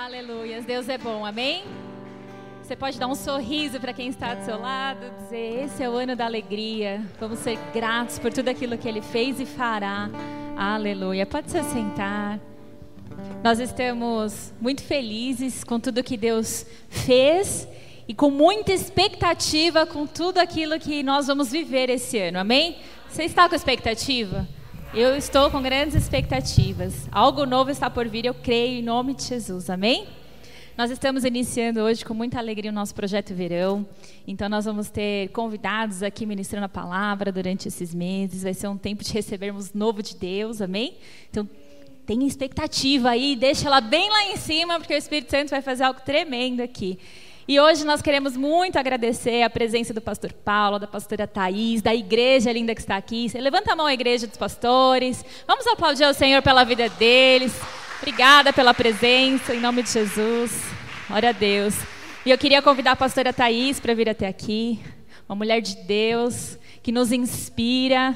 Aleluia, Deus é bom, amém? Você pode dar um sorriso para quem está do seu lado, dizer, esse é o ano da alegria, vamos ser gratos por tudo aquilo que Ele fez e fará, aleluia. Pode se assentar. Nós estamos muito felizes com tudo que Deus fez e com muita expectativa com tudo aquilo que nós vamos viver esse ano, amém? Você está com expectativa? Eu estou com grandes expectativas. Algo novo está por vir, eu creio em nome de Jesus, amém? Nós estamos iniciando hoje com muita alegria o nosso projeto Verão. Então nós vamos ter convidados aqui ministrando a palavra durante esses meses. Vai ser um tempo de recebermos novo de Deus, amém? Então tenha expectativa aí, deixa ela bem lá em cima, porque o Espírito Santo vai fazer algo tremendo aqui. E hoje nós queremos muito agradecer a presença do pastor Paulo, da pastora Thaís, da igreja linda que está aqui. Você levanta a mão, a igreja dos pastores. Vamos aplaudir ao Senhor pela vida deles. Obrigada pela presença, em nome de Jesus. Glória a Deus. E eu queria convidar a pastora Thaís para vir até aqui. Uma mulher de Deus, que nos inspira.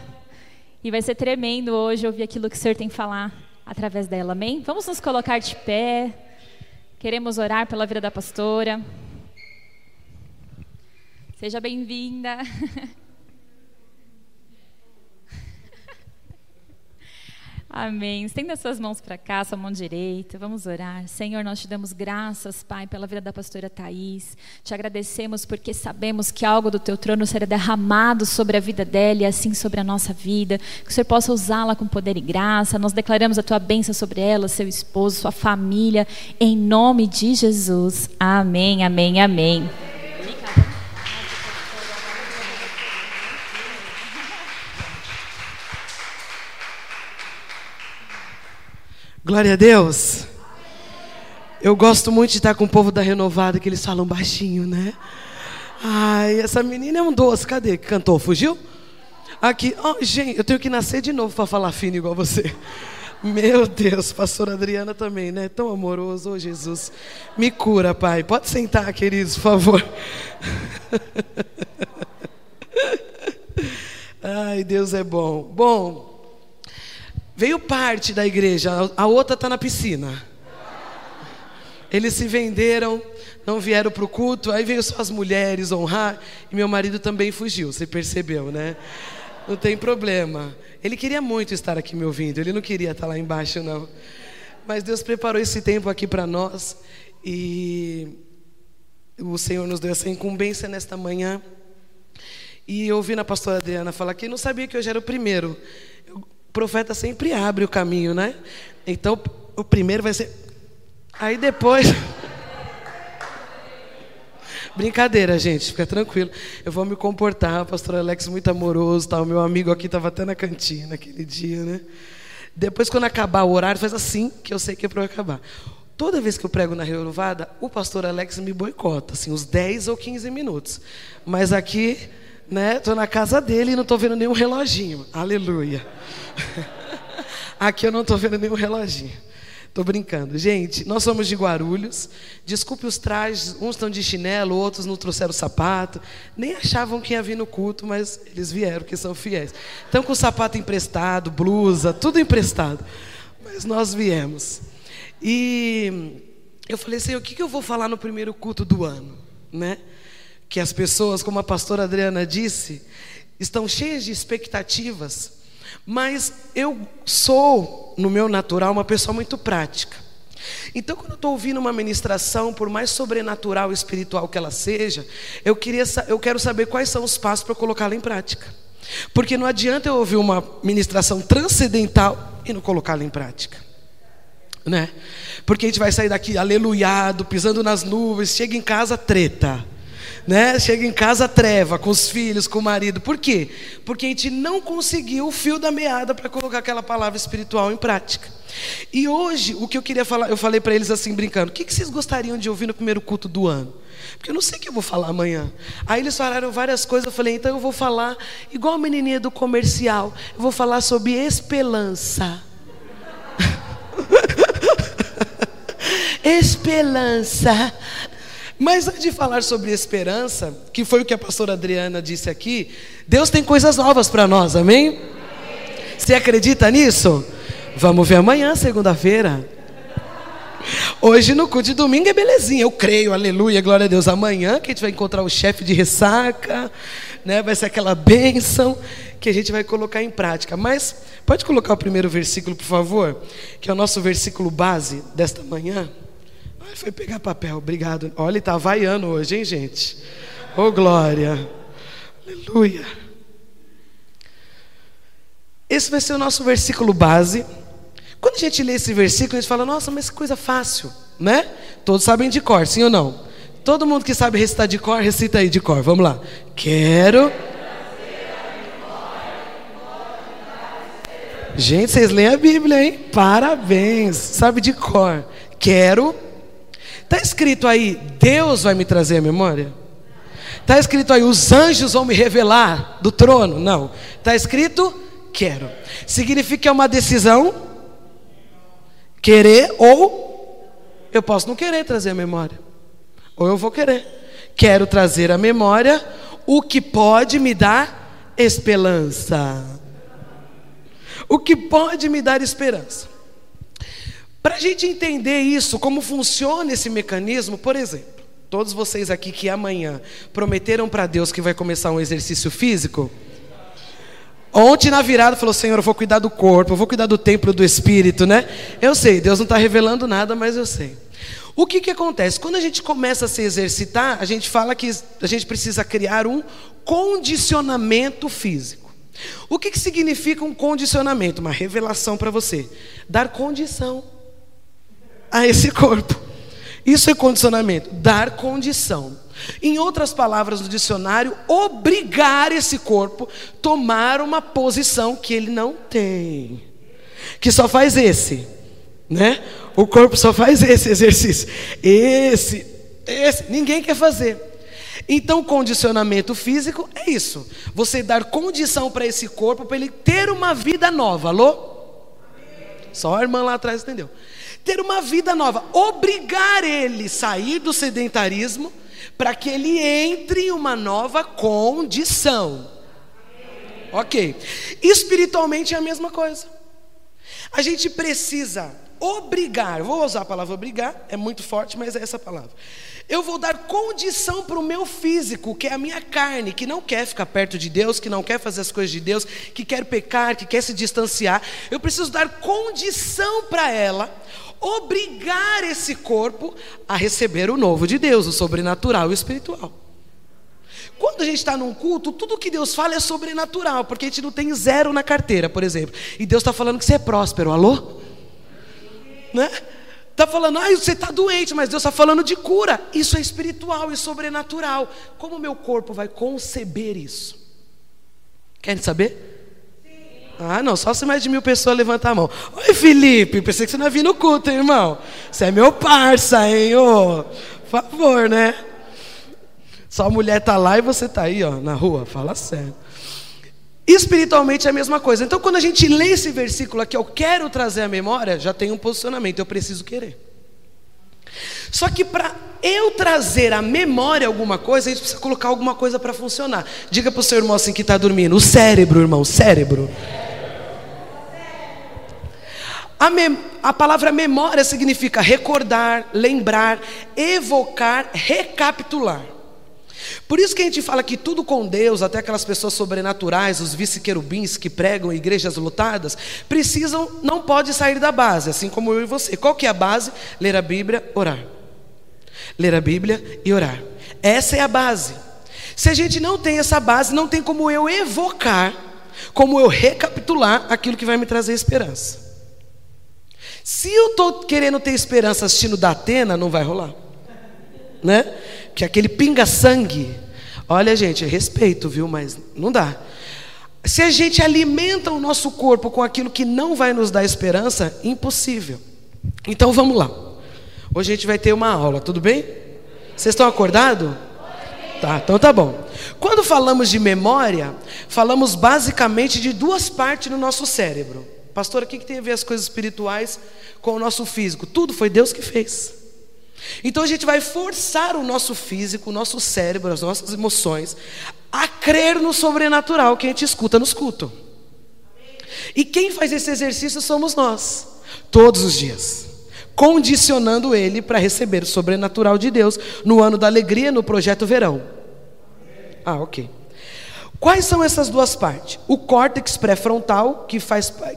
E vai ser tremendo hoje ouvir aquilo que o Senhor tem que falar através dela, amém? Vamos nos colocar de pé. Queremos orar pela vida da pastora. Seja bem-vinda. Amém. Estenda suas mãos para cá, sua mão direita. Vamos orar. Senhor, nós te damos graças, Pai, pela vida da pastora Thaís. Te agradecemos porque sabemos que algo do teu trono será derramado sobre a vida dela e assim sobre a nossa vida. Que o Senhor possa usá-la com poder e graça. Nós declaramos a tua bênção sobre ela, seu esposo, sua família. Em nome de Jesus. Amém, amém, amém. Glória a Deus. Eu gosto muito de estar com o povo da Renovada, que eles falam baixinho, né? Ai, essa menina é um doce. Cadê? Cantou? Fugiu? Aqui. Oh, gente, eu tenho que nascer de novo para falar fino igual você. Meu Deus, pastora Adriana também, né? Tão amoroso. Oh, Jesus. Me cura, Pai. Pode sentar, queridos, por favor. Ai, Deus é bom. Bom. Veio parte da igreja, a outra está na piscina. Eles se venderam, não vieram para o culto, aí veio só as mulheres honrar, e meu marido também fugiu, você percebeu, né? Não tem problema. Ele queria muito estar aqui me ouvindo, ele não queria estar lá embaixo, não. Mas Deus preparou esse tempo aqui para nós, e o Senhor nos deu essa incumbência nesta manhã. E eu ouvi na pastora Adriana falar que não sabia que hoje era o primeiro. O profeta sempre abre o caminho, né? Então, o primeiro vai ser... Aí depois... Brincadeira, gente, fica tranquilo. Eu vou me comportar, o pastor Alex muito amoroso, tá? O meu amigo aqui estava até na cantina aquele dia, né? Depois, quando acabar o horário, faz assim, que eu sei que é para eu acabar. Toda vez que eu prego na Renovada, o pastor Alex me boicota, assim, uns 10 ou 15 minutos. Mas aqui... né? Tô na casa dele e não tô vendo nenhum reloginho. Aleluia. Aqui eu não tô vendo nenhum reloginho. Tô brincando. Gente, nós somos de Guarulhos. Desculpe os trajes, uns estão de chinelo, outros não trouxeram sapato. Nem achavam que ia vir no culto, mas eles vieram, porque são fiéis. Estão com sapato emprestado, blusa, tudo emprestado. Mas nós viemos. E eu falei assim, o que eu vou falar no primeiro culto do ano, né? Que as pessoas, como a pastora Adriana disse, estão cheias de expectativas, mas eu sou, no meu natural, uma pessoa muito prática. Então, quando eu estou ouvindo uma ministração, por mais sobrenatural e espiritual que ela seja, eu quero saber quais são os passos para colocá-la em prática. Porque não adianta eu ouvir uma ministração transcendental e não colocá-la em prática. Né? Porque a gente vai sair daqui aleluiado, pisando nas nuvens, chega em casa, treta. Né? Chega em casa, treva, com os filhos, com o marido. Por quê? Porque a gente não conseguiu o fio da meada para colocar aquela palavra espiritual em prática. E hoje, o que eu queria falar, eu falei para eles assim, brincando, o que vocês gostariam de ouvir no primeiro culto do ano? Porque eu não sei o que eu vou falar amanhã. Aí eles falaram várias coisas, eu falei, então eu vou falar igual a menininha do comercial, eu vou falar sobre esperança. Esperança. Mas antes de falar sobre esperança, que foi o que a pastora Adriana disse aqui, Deus tem coisas novas para nós, amém? Amém? Você acredita nisso? Amém. Vamos ver amanhã, segunda-feira. Hoje no culto de domingo é belezinha, eu creio, aleluia, glória a Deus. Amanhã que a gente vai encontrar o chefe de ressaca, né? Vai ser aquela bênção que a gente vai colocar em prática. Mas pode colocar o primeiro versículo, por favor, que é o nosso versículo base desta manhã. Ai, foi pegar papel, obrigado. Olha, ele está havaiano hoje, hein, gente? Ô, glória, aleluia. Esse vai ser o nosso versículo base. Quando a gente lê esse versículo, a gente fala, nossa, mas que coisa fácil, né? Todos sabem de cor, sim ou não? Todo mundo que sabe recitar de cor, recita aí de cor, vamos lá. Quero... Gente, vocês leem a Bíblia, hein? Parabéns, sabe de cor. Quero... Está escrito aí, Deus vai me trazer a memória? Está escrito aí, os anjos vão me revelar do trono? Não. Está escrito, quero. Significa que é uma decisão... Querer, ou eu posso não querer trazer a memória, ou eu vou querer. Quero trazer a memória o que pode me dar esperança. O que pode me dar esperança. Para a gente entender isso, como funciona esse mecanismo, por exemplo, todos vocês aqui que amanhã prometeram para Deus que vai começar um exercício físico, ontem na virada falou, Senhor, eu vou cuidar do corpo, eu vou cuidar do templo do Espírito, né? Eu sei, Deus não está revelando nada, mas eu sei. O que acontece? Quando a gente começa a se exercitar, a gente fala que a gente precisa criar um condicionamento físico. O que significa um condicionamento? Uma revelação para você. Dar condição a esse corpo. Isso é condicionamento. Dar condição. Em outras palavras do dicionário, obrigar esse corpo a tomar uma posição que ele não tem. Que só faz esse, né? O corpo só faz esse exercício. Esse, ninguém quer fazer. Então, condicionamento físico é isso. Você dar condição para esse corpo, para ele ter uma vida nova. Alô? Só a irmã lá atrás entendeu. Ter uma vida nova. Obrigar ele a sair do sedentarismo, para que ele entre em uma nova condição. Ok. Espiritualmente é a mesma coisa. A gente precisa obrigar, vou usar a palavra obrigar, é muito forte, mas é essa palavra. Eu vou dar condição para o meu físico, que é a minha carne, que não quer ficar perto de Deus, que não quer fazer as coisas de Deus, que quer pecar, que quer se distanciar. Eu preciso dar condição para ela, obrigar esse corpo a receber o novo de Deus, o sobrenatural e o espiritual. Quando a gente está num culto, tudo que Deus fala é sobrenatural, porque a gente não tem zero na carteira, por exemplo. E Deus está falando que você é próspero, alô? Né? Está falando, ah, você está doente, mas Deus está falando de cura. Isso é espiritual e sobrenatural. Como o meu corpo vai conceber isso? Querem saber? Ah, não, só se mais de 1.000 pessoas levantar a mão. Oi, Felipe, pensei que você não ia vir no culto, hein, irmão. Você é meu parça, hein, ô. Por favor, né? Só a mulher tá lá e você tá aí, ó, na rua. Fala sério. Espiritualmente é a mesma coisa. Então, quando a gente lê esse versículo aqui, eu quero trazer a memória, já tem um posicionamento, eu preciso querer. Só que para eu trazer à memória alguma coisa, a gente precisa colocar alguma coisa para funcionar. Diga para o seu irmão assim que está dormindo, o cérebro, irmão, o cérebro. A palavra memória significa recordar, lembrar, evocar, recapitular. Por isso que a gente fala que tudo com Deus, até aquelas pessoas sobrenaturais, os vice-querubins que pregam em igrejas lotadas, precisam, não pode sair da base, assim como eu e você. Qual que é a base? Ler a Bíblia, orar. Ler a Bíblia e orar. Essa é a base. Se a gente não tem essa base, não tem como eu evocar, como eu recapitular aquilo que vai me trazer esperança. Se eu estou querendo ter esperança assistindo da Atena, não vai rolar, né? Porque aquele pinga-sangue, olha, gente, respeito, viu? Mas não dá. Se a gente alimenta o nosso corpo com aquilo que não vai nos dar esperança, impossível. Então vamos lá. Hoje a gente vai ter uma aula, tudo bem? Vocês estão acordados? Tá, então tá bom. Quando falamos de memória, falamos basicamente de duas partes no nosso cérebro. Pastor, o que tem a ver as coisas espirituais com o nosso físico? Tudo foi Deus que fez. Então a gente vai forçar o nosso físico, o nosso cérebro, as nossas emoções a crer no sobrenatural que a gente escuta nos cultos. E quem faz esse exercício somos nós, todos os dias. condicionando ele para receber o sobrenatural de Deus no ano da alegria, no projeto verão. Ah, ok. Quais são essas duas partes? O córtex pré-frontal,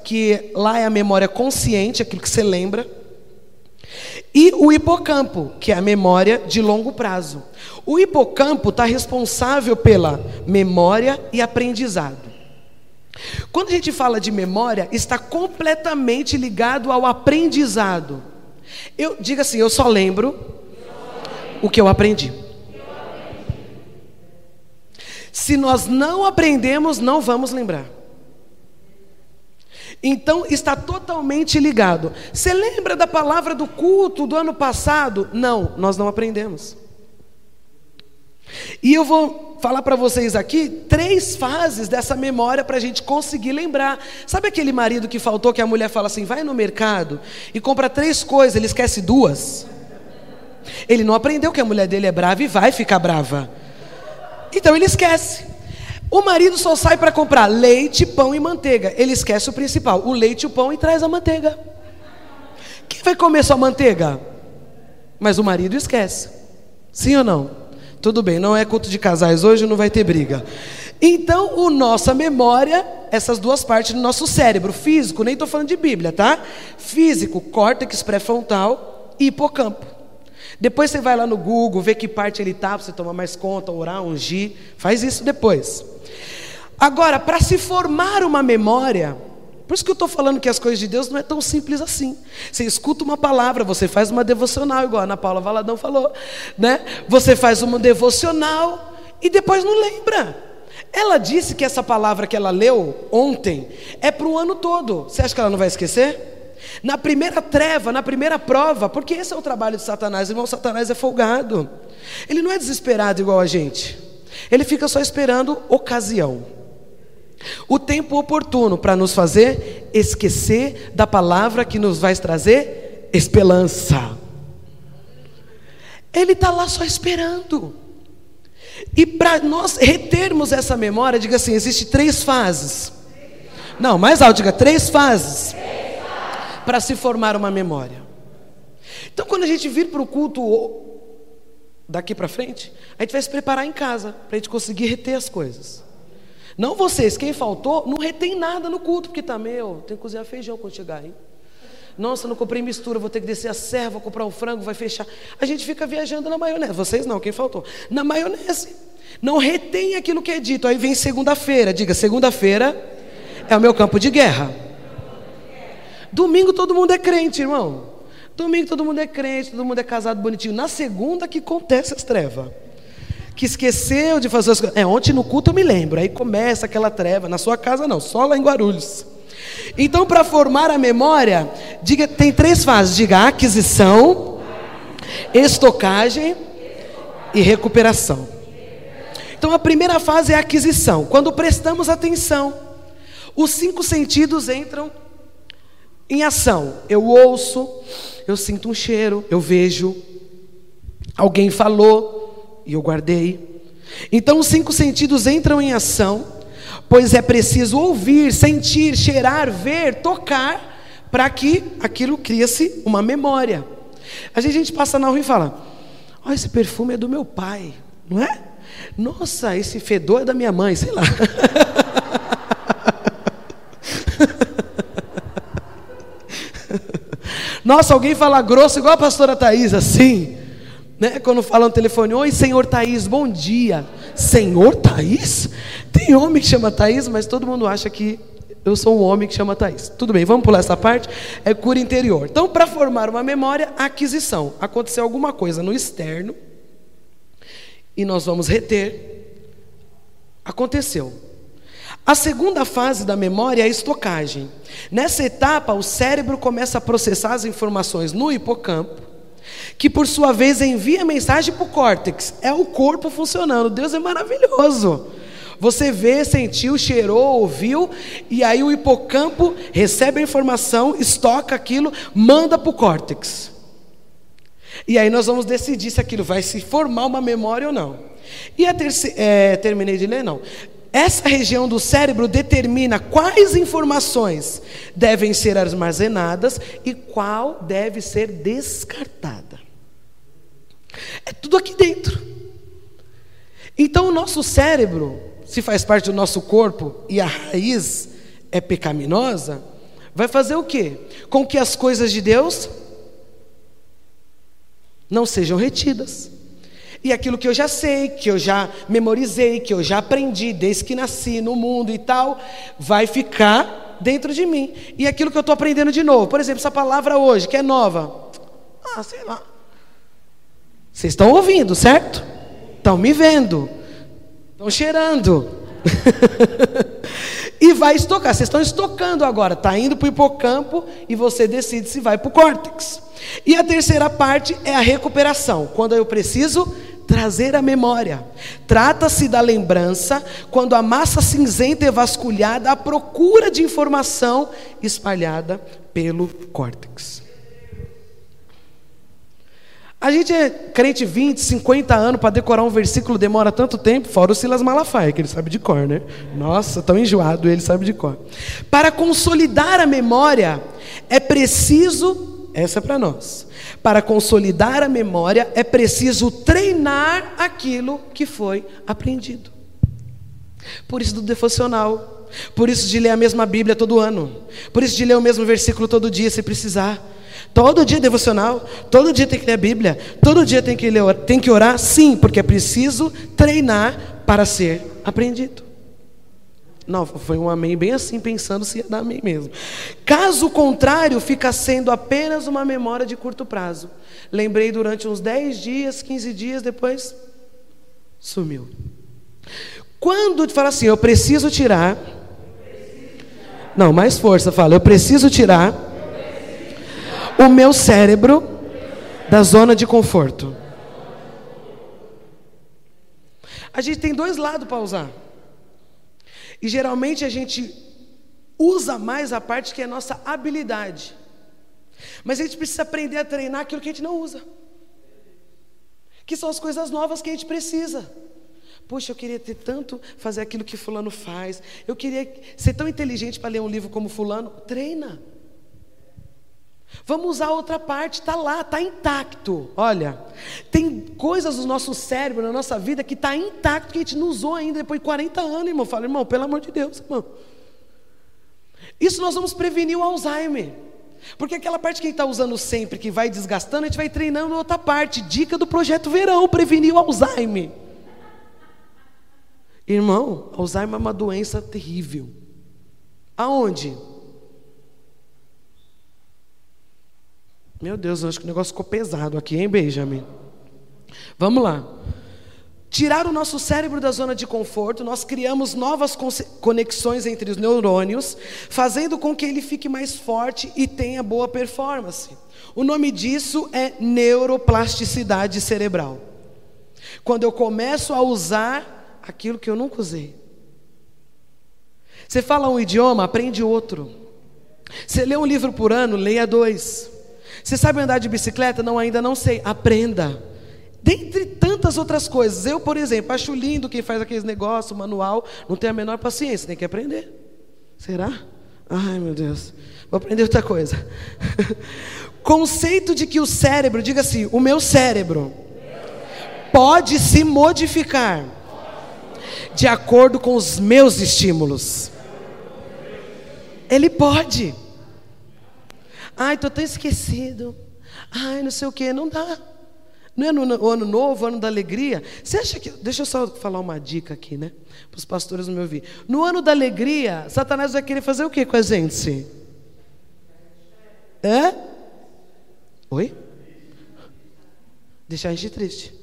que lá é a memória consciente, aquilo que você lembra. E o hipocampo, que é a memória de longo prazo. O hipocampo está responsável pela memória e aprendizado. Quando a gente fala de memória, está completamente ligado ao aprendizado. Diga assim, eu só lembro o que eu aprendi. Se nós não aprendemos, não vamos lembrar. Então está totalmente ligado. Você lembra da palavra do culto do ano passado? Não, nós não aprendemos. E eu vou falar para vocês aqui 3 fases dessa memória para a gente conseguir lembrar. Sabe aquele marido que faltou, que a mulher fala assim, vai no mercado e compra 3 coisas, ele esquece 2? Ele não aprendeu que a mulher dele é brava e vai ficar brava. Então ele esquece. O marido só sai para comprar leite, pão e manteiga. Ele esquece o principal, o leite, o pão, e traz a manteiga. Quem vai comer só manteiga? Mas o marido esquece. Sim ou não? Tudo bem, não é culto de casais hoje, não vai ter briga. Então, a nossa memória, essas duas partes do nosso cérebro, físico, nem estou falando de Bíblia, tá? Físico, córtex pré-frontal e hipocampo. Depois você vai lá no Google, vê que parte ele está, para você tomar mais conta, orar, ungir. Faz isso depois. Agora, para se formar uma memória, por isso que eu estou falando que as coisas de Deus não é tão simples assim. Você escuta uma palavra, você faz uma devocional, igual a Ana Paula Valadão falou, né? Você faz uma devocional e depois não lembra. Ela disse que essa palavra que ela leu ontem é para o ano todo. Você acha que ela não vai esquecer? Na primeira treva, na primeira prova, porque esse é o trabalho de Satanás, irmão. Satanás é folgado, ele não é desesperado igual a gente, ele fica só esperando ocasião, o tempo oportuno para nos fazer esquecer da palavra que nos vai trazer esperança. Ele está lá só esperando. E para nós retermos essa memória, diga assim, existe 3 fases. Não, mais alto, diga 3 fases para se formar uma memória. Então, quando a gente vir para o culto daqui para frente, a gente vai se preparar em casa para a gente conseguir reter as coisas. Não vocês, quem faltou, não retém nada no culto, porque está, meu, tem que cozinhar feijão quando chegar, hein? Nossa, não comprei mistura, vou ter que descer a serva, vou comprar um frango, vai fechar. A gente fica viajando na maionese. Vocês não, quem faltou. Na maionese. Não retém aquilo que é dito. Aí vem segunda-feira. Diga, segunda-feira é o meu campo de guerra. Domingo todo mundo é crente, irmão. Domingo todo mundo é crente, todo mundo é casado bonitinho. Na segunda que acontece as trevas. Que esqueceu de fazer as coisas. É, ontem no culto eu me lembro. Aí começa aquela treva. Na sua casa não, só lá em Guarulhos. Então, para formar a memória, diga, tem 3 fases. Diga aquisição, estocagem e recuperação. Então, a primeira fase é a aquisição. Quando prestamos atenção, os 5 sentidos entram em ação. Eu ouço, eu sinto um cheiro, eu vejo, alguém falou e eu guardei. Então os 5 sentidos entram em ação, pois é preciso ouvir, sentir, cheirar, ver, tocar, para que aquilo crie-se uma memória. Às vezes a gente passa na rua e fala, oh, esse perfume é do meu pai, não é? Nossa, esse fedor é da minha mãe, sei lá. Nossa, alguém fala grosso, igual a pastora Thaís, assim, né? Quando fala no telefone, oi, senhor Thaís, bom dia. Senhor Thaís? Tem homem que chama Thaís, mas todo mundo acha que eu sou um homem que chama Thaís. Tudo bem, vamos pular essa parte, é cura interior. Então, para formar uma memória, aquisição. Aconteceu alguma coisa no externo, e nós vamos reter. Aconteceu. A segunda fase da memória é a estocagem. Nessa etapa, o cérebro começa a processar as informações no hipocampo, que por sua vez envia mensagem para o córtex. É o corpo funcionando. Deus é maravilhoso. Você vê, sentiu, cheirou, ouviu, e aí o hipocampo recebe a informação, estoca aquilo, manda para o córtex. E aí nós vamos decidir se aquilo vai se formar uma memória ou não. E a terceira... Terminei de ler, não. Essa região do cérebro determina quais informações devem ser armazenadas e qual deve ser descartada. É tudo aqui dentro. Então o nosso cérebro, se faz parte do nosso corpo e a raiz é pecaminosa, vai fazer o quê? Com que as coisas de Deus não sejam retidas. E aquilo que eu já sei, que eu já memorizei, que eu já aprendi desde que nasci no mundo e tal, vai ficar dentro de mim. E aquilo que eu estou aprendendo de novo, por exemplo, essa palavra hoje, que é nova. Ah, sei lá. Vocês estão ouvindo, certo? Estão me vendo. Estão cheirando. E vai estocar. Vocês estão estocando agora. Está indo para o hipocampo e você decide se vai para o córtex. E a terceira parte é a recuperação. Quando eu preciso trazer a memória. Trata-se da lembrança quando a massa cinzenta é vasculhada à procura de informação espalhada pelo córtex. A gente é crente 20, 50 anos, para decorar um versículo demora tanto tempo, fora o Silas Malafaia, que ele sabe de cor, né? Nossa, tão enjoado, ele sabe de cor. Para consolidar a memória, é preciso, essa é para nós, para consolidar a memória, é preciso treinar aquilo que foi aprendido. Por isso do devocional, por isso de ler a mesma Bíblia todo ano, por isso de ler o mesmo versículo todo dia, se precisar. Todo dia é devocional, todo dia tem que ler a Bíblia, todo dia tem que ler, tem que orar, sim, porque é preciso treinar para ser aprendido. Não, foi um amém bem assim, pensando se ia dar amém mesmo. Caso contrário, fica sendo apenas uma memória de curto prazo. Lembrei durante uns 10 dias, 15 dias, depois sumiu. Quando fala assim, eu preciso tirar. Não, mais força, fala, eu preciso tirar o meu cérebro da zona de conforto. A gente tem dois lados para usar. E geralmente a gente usa mais a parte que é a nossa habilidade. Mas a gente precisa aprender a treinar aquilo que a gente não usa. Que são as coisas novas que a gente precisa. Poxa, eu queria ter tanto, fazer aquilo que fulano faz. Eu queria ser tão inteligente para ler um livro como fulano. Treina. Vamos usar outra parte, está lá, está intacto. Olha, tem coisas no nosso cérebro, na nossa vida, que está intacto, que a gente não usou ainda depois de 40 anos, irmão. Fala, irmão, pelo amor de Deus, irmão. Isso nós vamos prevenir o Alzheimer. Porque aquela parte que a gente está usando sempre, que vai desgastando, a gente vai treinando outra parte. Dica do projeto Verão, prevenir o Alzheimer. Irmão, Alzheimer é uma doença terrível. Aonde? Meu Deus, eu acho que o negócio ficou pesado aqui, hein, Benjamin? Vamos lá. Tirar o nosso cérebro da zona de conforto, nós criamos novas conexões entre os neurônios, fazendo com que ele fique mais forte e tenha boa performance. O nome disso é neuroplasticidade cerebral. Quando eu começo a usar aquilo que eu nunca usei. Você fala um idioma, aprende outro. Você lê um livro por ano, leia 2. Você sabe andar de bicicleta? Não, ainda não sei. Aprenda. Dentre tantas outras coisas. Eu, por exemplo, acho lindo quem faz aqueles negócios, manual, não tem a menor paciência, tem que aprender. Será? Ai, meu Deus. Vou aprender outra coisa. Conceito de que o cérebro, diga assim, o meu cérebro pode se modificar de acordo com os meus estímulos. Ele pode. Ai, estou tão esquecido. Ai, não sei o quê. Não dá. Não é no ano novo, ano da alegria. Você acha que... Deixa eu só falar uma dica aqui, né? Para os pastores não me ouvir. No ano da alegria, Satanás vai querer fazer o quê com a gente? É? Oi? Deixar a gente triste.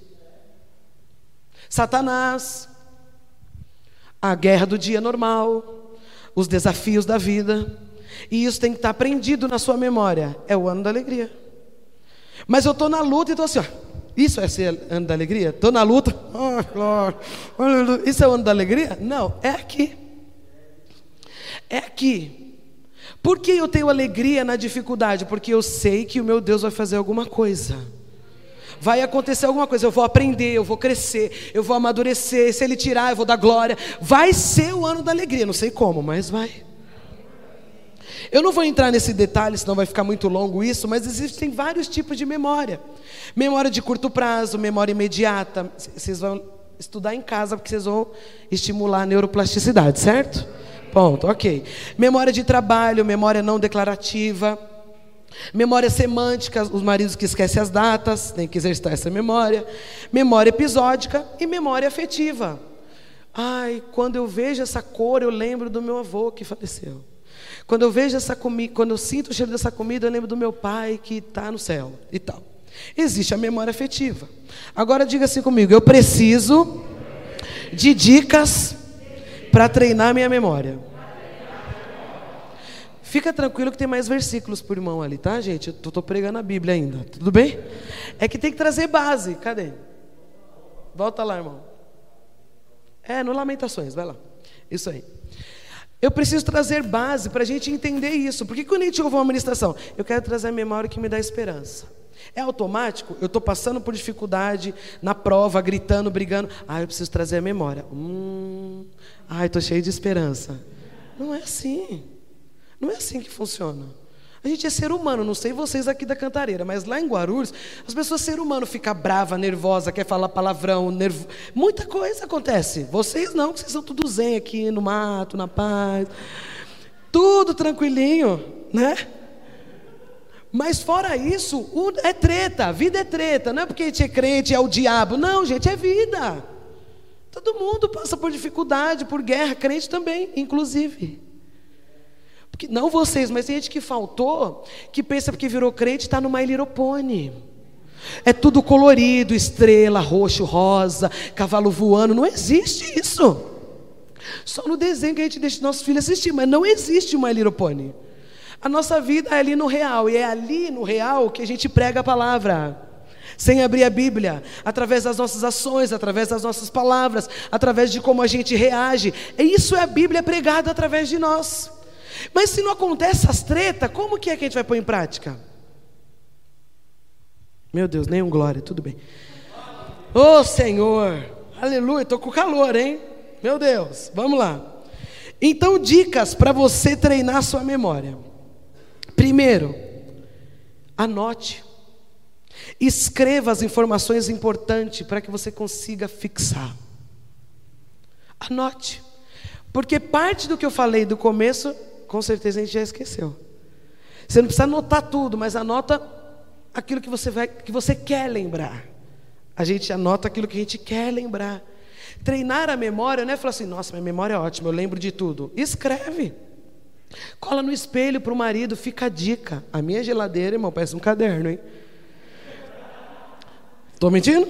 Satanás. A guerra do dia normal. Os desafios da vida. E isso tem que estar aprendido na sua memória. É o ano da alegria. Mas eu estou na luta e estou assim, ó. Isso é ser ano da alegria? Estou na luta. Isso é o ano da alegria? Não, é aqui. É aqui. Por que eu tenho alegria na dificuldade? Porque eu sei que o meu Deus vai fazer alguma coisa. vai acontecer alguma coisa, eu vou aprender, eu vou crescer, eu vou amadurecer, se Ele tirar eu vou dar glória, vai ser o ano da alegria, não sei como, mas vai. Eu não vou entrar nesse detalhe, senão vai ficar muito longo isso, mas existem vários tipos de memória, memória de curto prazo, memória imediata, vocês vão estudar em casa, porque vocês vão estimular a neuroplasticidade, certo? Ponto, ok. Memória de trabalho, memória não declarativa, memória semântica, os maridos que esquecem as datas, tem que exercitar essa memória, memória episódica e memória afetiva. Ai, quando eu vejo essa cor, eu lembro do meu avô que faleceu. Quando eu vejo essa comida, quando eu sinto o cheiro dessa comida, eu lembro do meu pai que está no céu e tal. Existe a memória afetiva. Agora diga assim comigo, eu preciso de dicas para treinar minha memória. Fica tranquilo que tem mais versículos por irmão ali, tá, gente? Eu estou pregando a Bíblia ainda, tudo bem? É que tem que trazer base. Cadê? Volta lá, irmão. É, no Lamentações, vai lá. Isso aí. Eu preciso trazer base para a gente entender isso. Porque quando a gente ouve uma ministração, eu quero trazer a memória que me dá esperança. É automático? Eu estou passando por dificuldade na prova, gritando, brigando. Ah, eu preciso trazer a memória. Ah, estou cheio de esperança. Não é assim. Não é assim que funciona. A gente é ser humano, não sei vocês aqui da Cantareira, mas lá em Guarulhos, as pessoas, ser humano, fica brava, nervosa, quer falar palavrão, muita coisa acontece. Vocês não, vocês são tudo zen aqui no mato, na paz, tudo tranquilinho, né? Mas fora isso, é treta, a vida é treta, não é porque a gente é crente, é o diabo, não, gente, é vida. Todo mundo passa por dificuldade, por guerra, crente também, inclusive. Porque, não vocês, mas tem gente que faltou, que pensa porque virou crente, está no My Little Pony. É tudo colorido, estrela, roxo, rosa, cavalo voando, não existe isso. Só no desenho que a gente deixa nossos filhos assistir, mas não existe o My Little Pony. A nossa vida é ali no real, e é ali no real que a gente prega a palavra. Sem abrir a Bíblia, através das nossas ações, através das nossas palavras, através de como a gente reage. Isso é a Bíblia pregada através de nós. Mas se não acontece as tretas, como que é que a gente vai pôr em prática? Meu Deus, nenhum glória, tudo bem. Ô Senhor, aleluia, estou com calor, hein? Meu Deus, vamos lá. Então, dicas para você treinar a sua memória. Primeiro, anote. Escreva as informações importantes para que você consiga fixar. Anote. Porque parte do que eu falei do começo, com certeza a gente já esqueceu. Você não precisa anotar tudo, mas anota aquilo que você quer lembrar. A gente anota aquilo que a gente quer lembrar. Treinar a memória não é falar assim, nossa, minha memória é ótima, eu lembro de tudo. Escreve. Cola no espelho para o marido, fica a dica. A minha geladeira, irmão, parece um caderno, hein? Estou mentindo?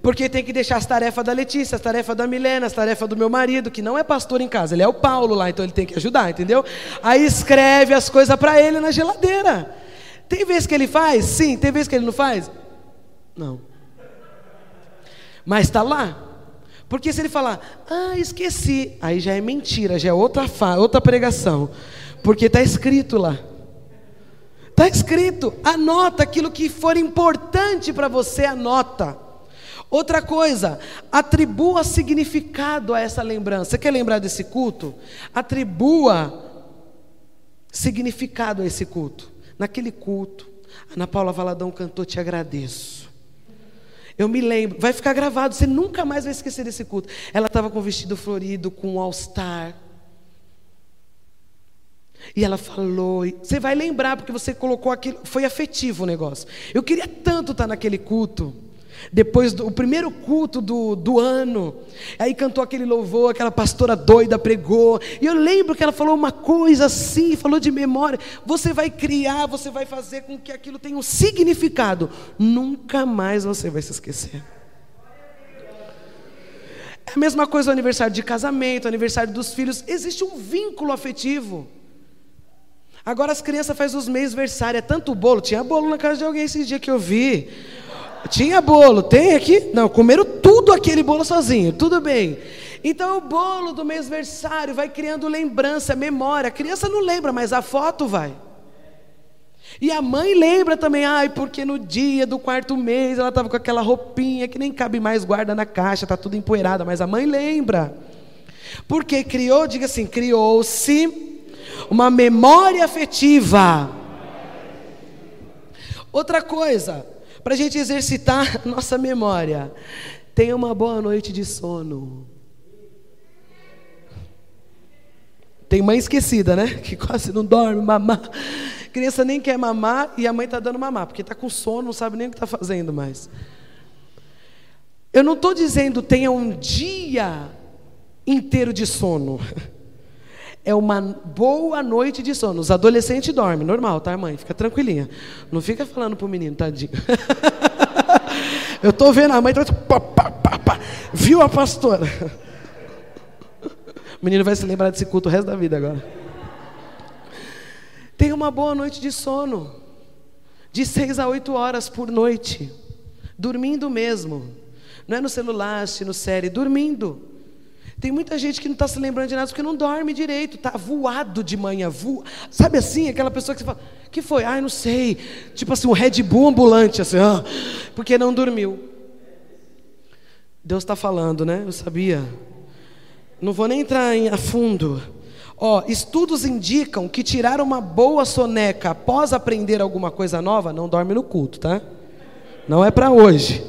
Porque tem que deixar as tarefas da Letícia, as tarefas da Milena, as tarefas do meu marido, que não é pastor em casa, ele é o Paulo lá, então ele tem que ajudar, entendeu? Aí escreve as coisas para ele na geladeira. Tem vezes que ele faz? Sim. Tem vezes que ele não faz? Não. Mas está lá. Porque se ele falar, esqueci, aí já é mentira, já é outra pregação. Porque está escrito lá. Está escrito, anota aquilo que for importante para você, anota. Outra coisa, atribua significado a essa lembrança. Você quer lembrar desse culto? Atribua significado a esse culto. Naquele culto, Ana Paula Valadão cantou Te Agradeço. Eu me lembro, vai ficar gravado, você nunca mais vai esquecer desse culto. Ela estava com um vestido florido, com um all-star. E ela falou, você vai lembrar porque você colocou aquilo, foi afetivo o negócio. Eu queria tanto estar naquele culto. Depois do primeiro culto do ano, aí cantou aquele louvor, aquela pastora doida pregou, e eu lembro que ela falou uma coisa assim, falou de memória. Você vai criar, você vai fazer com que aquilo tenha um significado, nunca mais você vai se esquecer. É a mesma coisa o aniversário de casamento, o aniversário dos filhos, existe um vínculo afetivo. Agora as crianças fazem os mês-versário, é tanto bolo, tinha bolo na casa de alguém esses dias que eu vi. Tinha bolo, tem aqui? Não, comeram tudo aquele bolo sozinho, tudo bem. Então o bolo do mêsversário vai criando lembrança, memória. A criança não lembra, mas a foto vai. E a mãe lembra também, ai, porque no dia do quarto mês ela estava com aquela roupinha que nem cabe mais, guarda na caixa, está tudo empoeirada, mas a mãe lembra. Porque criou, diga assim, criou-se uma memória afetiva. Outra coisa, para a gente exercitar nossa memória, tenha uma boa noite de sono. Tem mãe esquecida, né? Que quase não dorme, mamar. Criança nem quer mamar e a mãe está dando mamar, porque está com sono, não sabe nem o que está fazendo mais. Eu não estou dizendo tenha um dia inteiro de sono. É uma boa noite de sono. Os adolescentes dormem, normal, tá, mãe? Fica tranquilinha. Não fica falando pro menino, tadinho. Eu estou vendo a mãe, viu a pastora? O menino vai se lembrar desse culto o resto da vida agora. Tenha uma boa noite de sono. De 6 a 8 horas por noite. Dormindo mesmo. Não é no celular, assistindo série, dormindo. Tem muita gente que não está se lembrando de nada porque não dorme direito, está voado de manhã, sabe assim, aquela pessoa que você fala, que foi? Ah, não sei, tipo assim, um Red Bull ambulante, assim, ah, porque não dormiu. Deus está falando, né? Eu sabia. Não vou nem entrar a fundo. Ó, estudos indicam que tirar uma boa soneca após aprender alguma coisa nova, não dorme no culto, tá? Não é para hoje.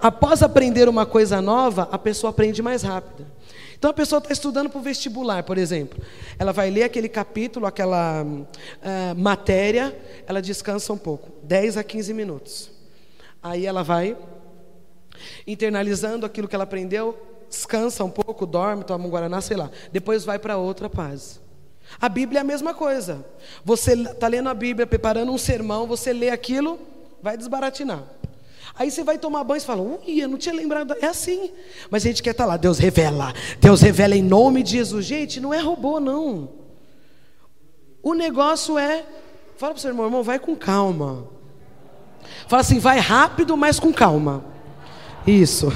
Após aprender uma coisa nova, a pessoa aprende mais rápido. Então a pessoa está estudando para o vestibular, por exemplo. Ela vai ler aquele capítulo, aquela matéria, ela descansa um pouco, 10 a 15 minutos. Aí ela vai internalizando aquilo que ela aprendeu, descansa um pouco, dorme, toma um guaraná, sei lá. Depois vai para outra fase. A Bíblia é a mesma coisa. Você está lendo a Bíblia, preparando um sermão, você lê aquilo, vai desbaratinar. Aí você vai tomar banho e fala, ui, eu não tinha lembrado. É assim, mas a gente quer estar lá, Deus revela em nome de Jesus. Gente, não é robô não. O negócio é, fala para o seu irmão, vai com calma. Fala assim, vai rápido, mas com calma. Isso.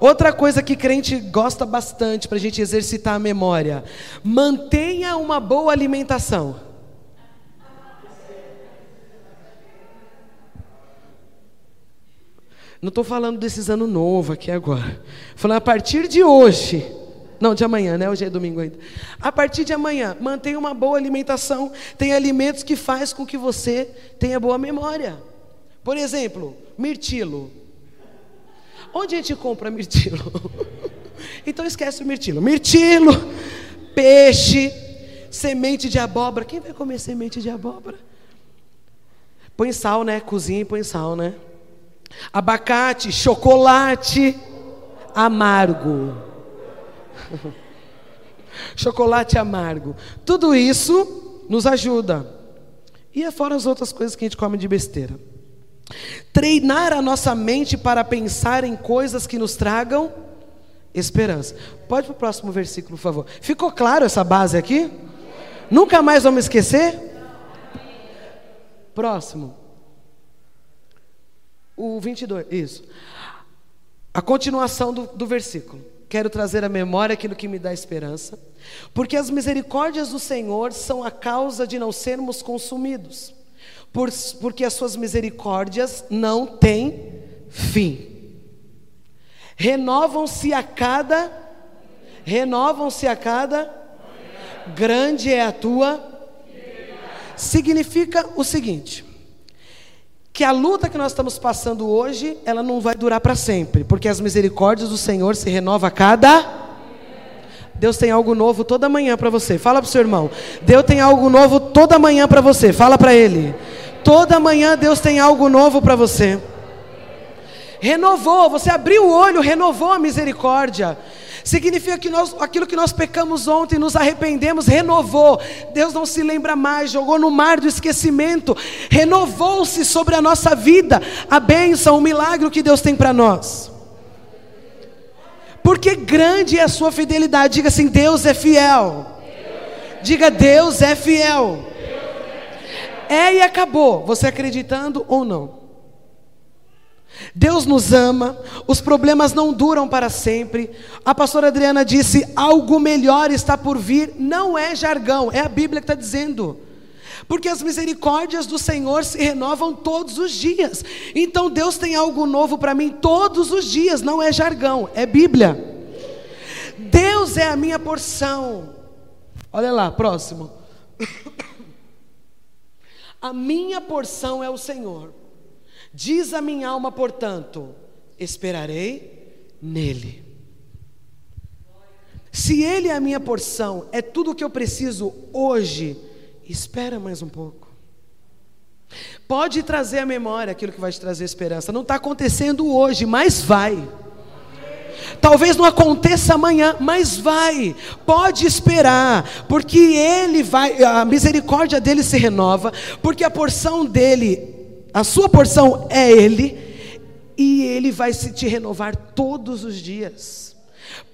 Outra coisa que crente gosta bastante para a gente exercitar a memória, mantenha uma boa alimentação. Não estou falando desses anos novos aqui agora. Falando a partir de hoje. Não, de amanhã, né? Hoje é domingo ainda. A partir de amanhã, mantenha uma boa alimentação. Tem alimentos que faz com que você tenha boa memória. Por exemplo, mirtilo. Onde a gente compra mirtilo? Então esquece o mirtilo. Mirtilo, peixe, semente de abóbora. Quem vai comer semente de abóbora? Põe sal, né? Cozinha e põe sal, né? Abacate, chocolate amargo. Chocolate amargo. Tudo isso nos ajuda. E é fora as outras coisas que a gente come de besteira. Treinar a nossa mente para pensar em coisas que nos tragam esperança. Pode para o próximo versículo, por favor. Ficou claro essa base aqui? Nunca mais vamos esquecer? Próximo. O 22, isso. A continuação do versículo. Quero trazer à memória aquilo que me dá esperança, porque as misericórdias do Senhor são a causa de não sermos consumidos, porque as suas misericórdias não têm fim. Renovam-se a cada grande é a tua. Significa o seguinte, que a luta que nós estamos passando hoje, ela não vai durar para sempre, porque as misericórdias do Senhor se renovam a cada... Deus tem algo novo toda manhã para você. Fala para o seu irmão, Deus tem algo novo toda manhã para você. Fala para ele, toda manhã Deus tem algo novo para você. Renovou, você abriu o olho, renovou a misericórdia. Significa que aquilo que nós pecamos ontem, nos arrependemos, renovou. Deus não se lembra mais, jogou no mar do esquecimento. Renovou-se sobre a nossa vida a bênção, o milagre que Deus tem para nós. Porque grande é a sua fidelidade. Diga assim, Deus é fiel. Diga, Deus é fiel. É e acabou, você acreditando ou não. Deus nos ama, os problemas não duram para sempre. A pastora Adriana disse, algo melhor está por vir. Não é jargão, é a Bíblia que está dizendo. porque as misericórdias do Senhor se renovam todos os dias. Então Deus tem algo novo para mim todos os dias, não é jargão, é Bíblia. Deus é a minha porção. Olha lá, próximo. A minha porção é o Senhor. Diz a minha alma, portanto, esperarei nele. Se ele é a minha porção, é tudo o que eu preciso hoje, espera mais um pouco. Pode trazer à memória aquilo que vai te trazer esperança. Não está acontecendo hoje, mas vai. Talvez não aconteça amanhã, mas vai. Pode esperar, porque ele vai, a misericórdia dele se renova, porque a porção dele, a sua porção é ele, e ele vai se te renovar todos os dias.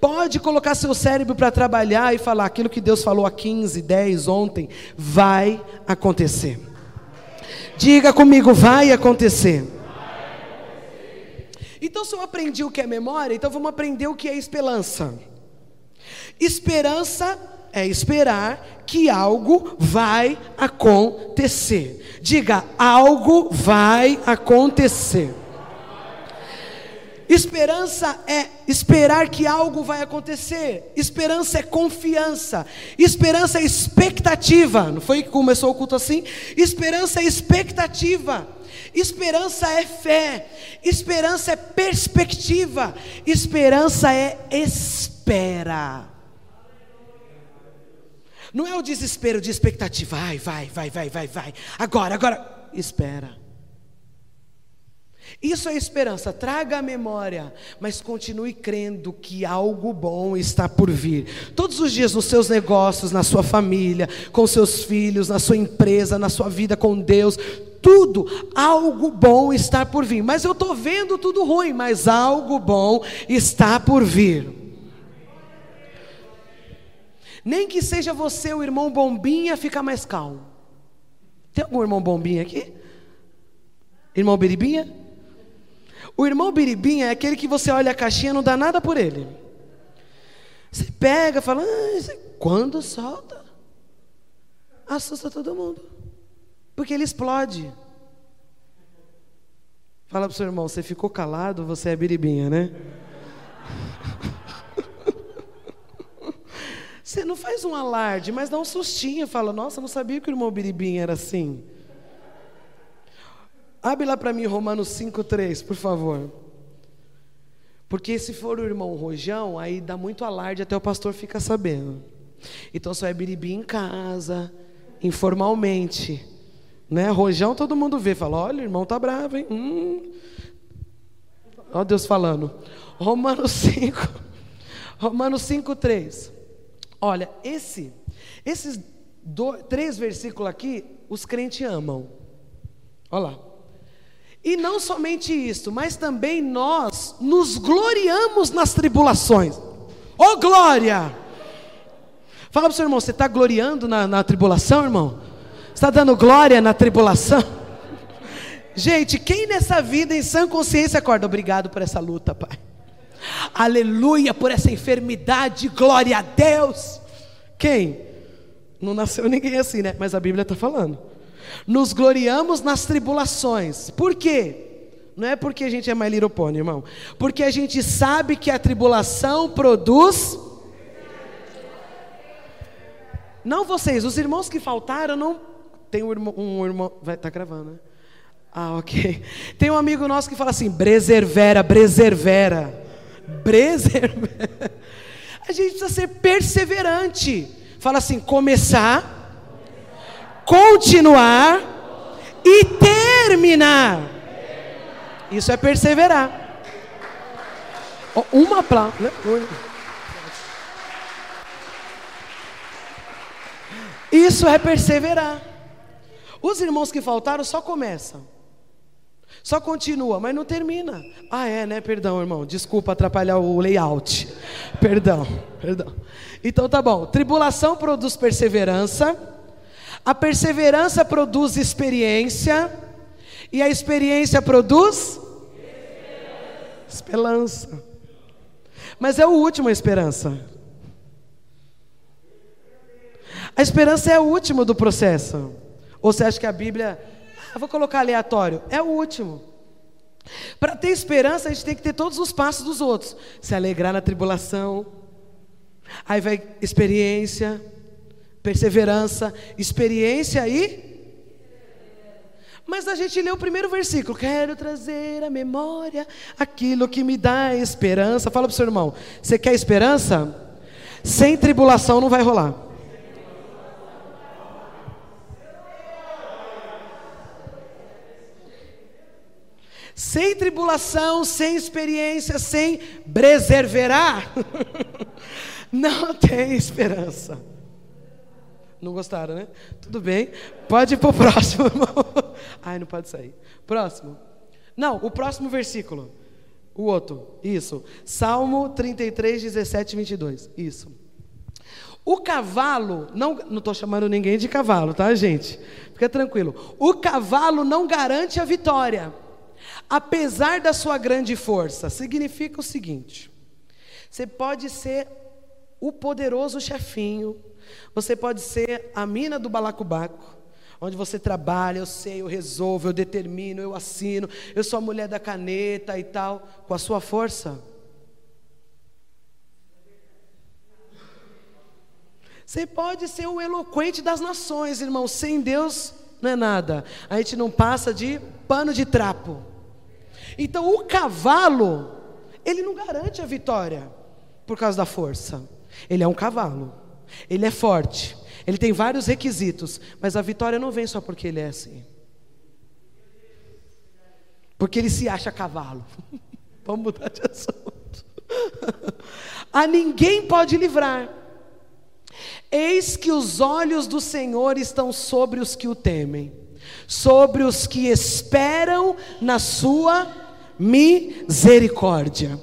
Pode colocar seu cérebro para trabalhar e falar, aquilo que Deus falou há 15, 10, ontem, vai acontecer. Diga comigo, vai acontecer. Então, se eu aprendi o que é memória, então vamos aprender o que é esperança. Esperança é esperar que algo vai acontecer. Diga, algo vai acontecer. Esperança é esperar que algo vai acontecer. Esperança é confiança. Esperança é expectativa. Não foi que começou o culto assim? Esperança é expectativa. Esperança é fé. Esperança é perspectiva. Esperança é espera. Não é o desespero de expectativa. Ai, vai. Agora. Espera. Isso é esperança, traga a memória, mas continue crendo que algo bom está por vir. Todos os dias nos seus negócios, na sua família, com seus filhos, na sua empresa, na sua vida com Deus, tudo, algo bom está por vir. Mas eu estou vendo tudo ruim, mas algo bom está por vir. Nem que seja você, o irmão Bombinha, fica mais calmo. Tem algum irmão Bombinha aqui? Irmão Biribinha? O irmão Biribinha é aquele que você olha a caixinha e não dá nada por ele. Você pega e fala, quando solta, assusta todo mundo. Porque ele explode. Fala para o seu irmão, você ficou calado, você é Biribinha, né? Você não faz um alarde, mas dá um sustinho. Fala, nossa, não sabia que o irmão Biribinha era assim. Abre lá para mim Romanos 5:3, por favor. Porque se for o irmão Rojão, aí dá muito alarde até o pastor ficar sabendo. Então só é Biribi em casa, informalmente, né? Rojão todo mundo vê, fala, olha, o irmão tá bravo, hein? Ó Deus falando. Romanos 5:3. Olha, esses três versículos aqui, os crentes amam. Olha lá. E não somente isso, mas também nós nos gloriamos nas tribulações. Ô glória! Fala para o seu irmão, você está gloriando na tribulação, irmão? Você está dando glória na tribulação? Gente, quem nessa vida em sã consciência acorda? Obrigado por essa luta, Pai. Aleluia por essa enfermidade, glória a Deus. Quem? Não nasceu ninguém assim, né? Mas a Bíblia está falando. Nos gloriamos nas tribulações. Por quê? Não é porque a gente é mais little pony, irmão. Porque a gente sabe que a tribulação produz. Não vocês, os irmãos que faltaram, não. Tem um irmão... Vai estar gravando, né? Ah, ok. Tem um amigo nosso que fala assim, preservera. A gente precisa ser perseverante. Fala assim, começar, continuar e terminar. Isso é perseverar. Uma aplauso. Isso é perseverar. Os irmãos que faltaram só começam, só continua, mas não termina. Ah, é, né? Perdão, irmão. Desculpa atrapalhar o layout. Perdão. Então tá bom. Tribulação produz perseverança. A perseverança produz experiência, e a experiência produz esperança. Mas é o último, a esperança. A esperança é o último do processo. Ou você acha que a Bíblia... Eu vou colocar aleatório. É o último. Para ter esperança, a gente tem que ter todos os passos dos outros. Se alegrar na tribulação. Aí vai experiência, perseverança, experiência aí. Mas a gente lê o primeiro versículo. Quero trazer à memória aquilo que me dá esperança. Fala para o seu irmão. Você quer esperança? Sem tribulação não vai rolar. Sem tribulação, sem experiência, sem preservar, não tem esperança. Não gostaram, né? Tudo bem, pode ir para o próximo, irmão. Ai, não pode sair. Próximo. Não, o próximo versículo. O outro, isso. Salmo 33, 17 e 22, isso. O cavalo, não estou chamando ninguém de cavalo, tá, gente? Fica tranquilo. O cavalo não garante a vitória, apesar da sua grande força. Significa o seguinte: você pode ser o poderoso chefinho, você pode ser a mina do balacobaco, onde você trabalha, eu sei, eu resolvo, eu determino, eu assino, eu sou a mulher da caneta e tal, com a sua força. Você pode ser o eloquente das nações, irmão, sem Deus não é nada. A gente não passa de pano de trapo. Então o cavalo, ele não garante a vitória por causa da força. Ele é um cavalo, ele é forte, ele tem vários requisitos, mas a vitória não vem só porque ele é assim, porque ele se acha cavalo. Vamos mudar de assunto. A ninguém pode livrar. Eis que os olhos do Senhor estão sobre os que o temem, sobre os que esperam na sua misericórdia,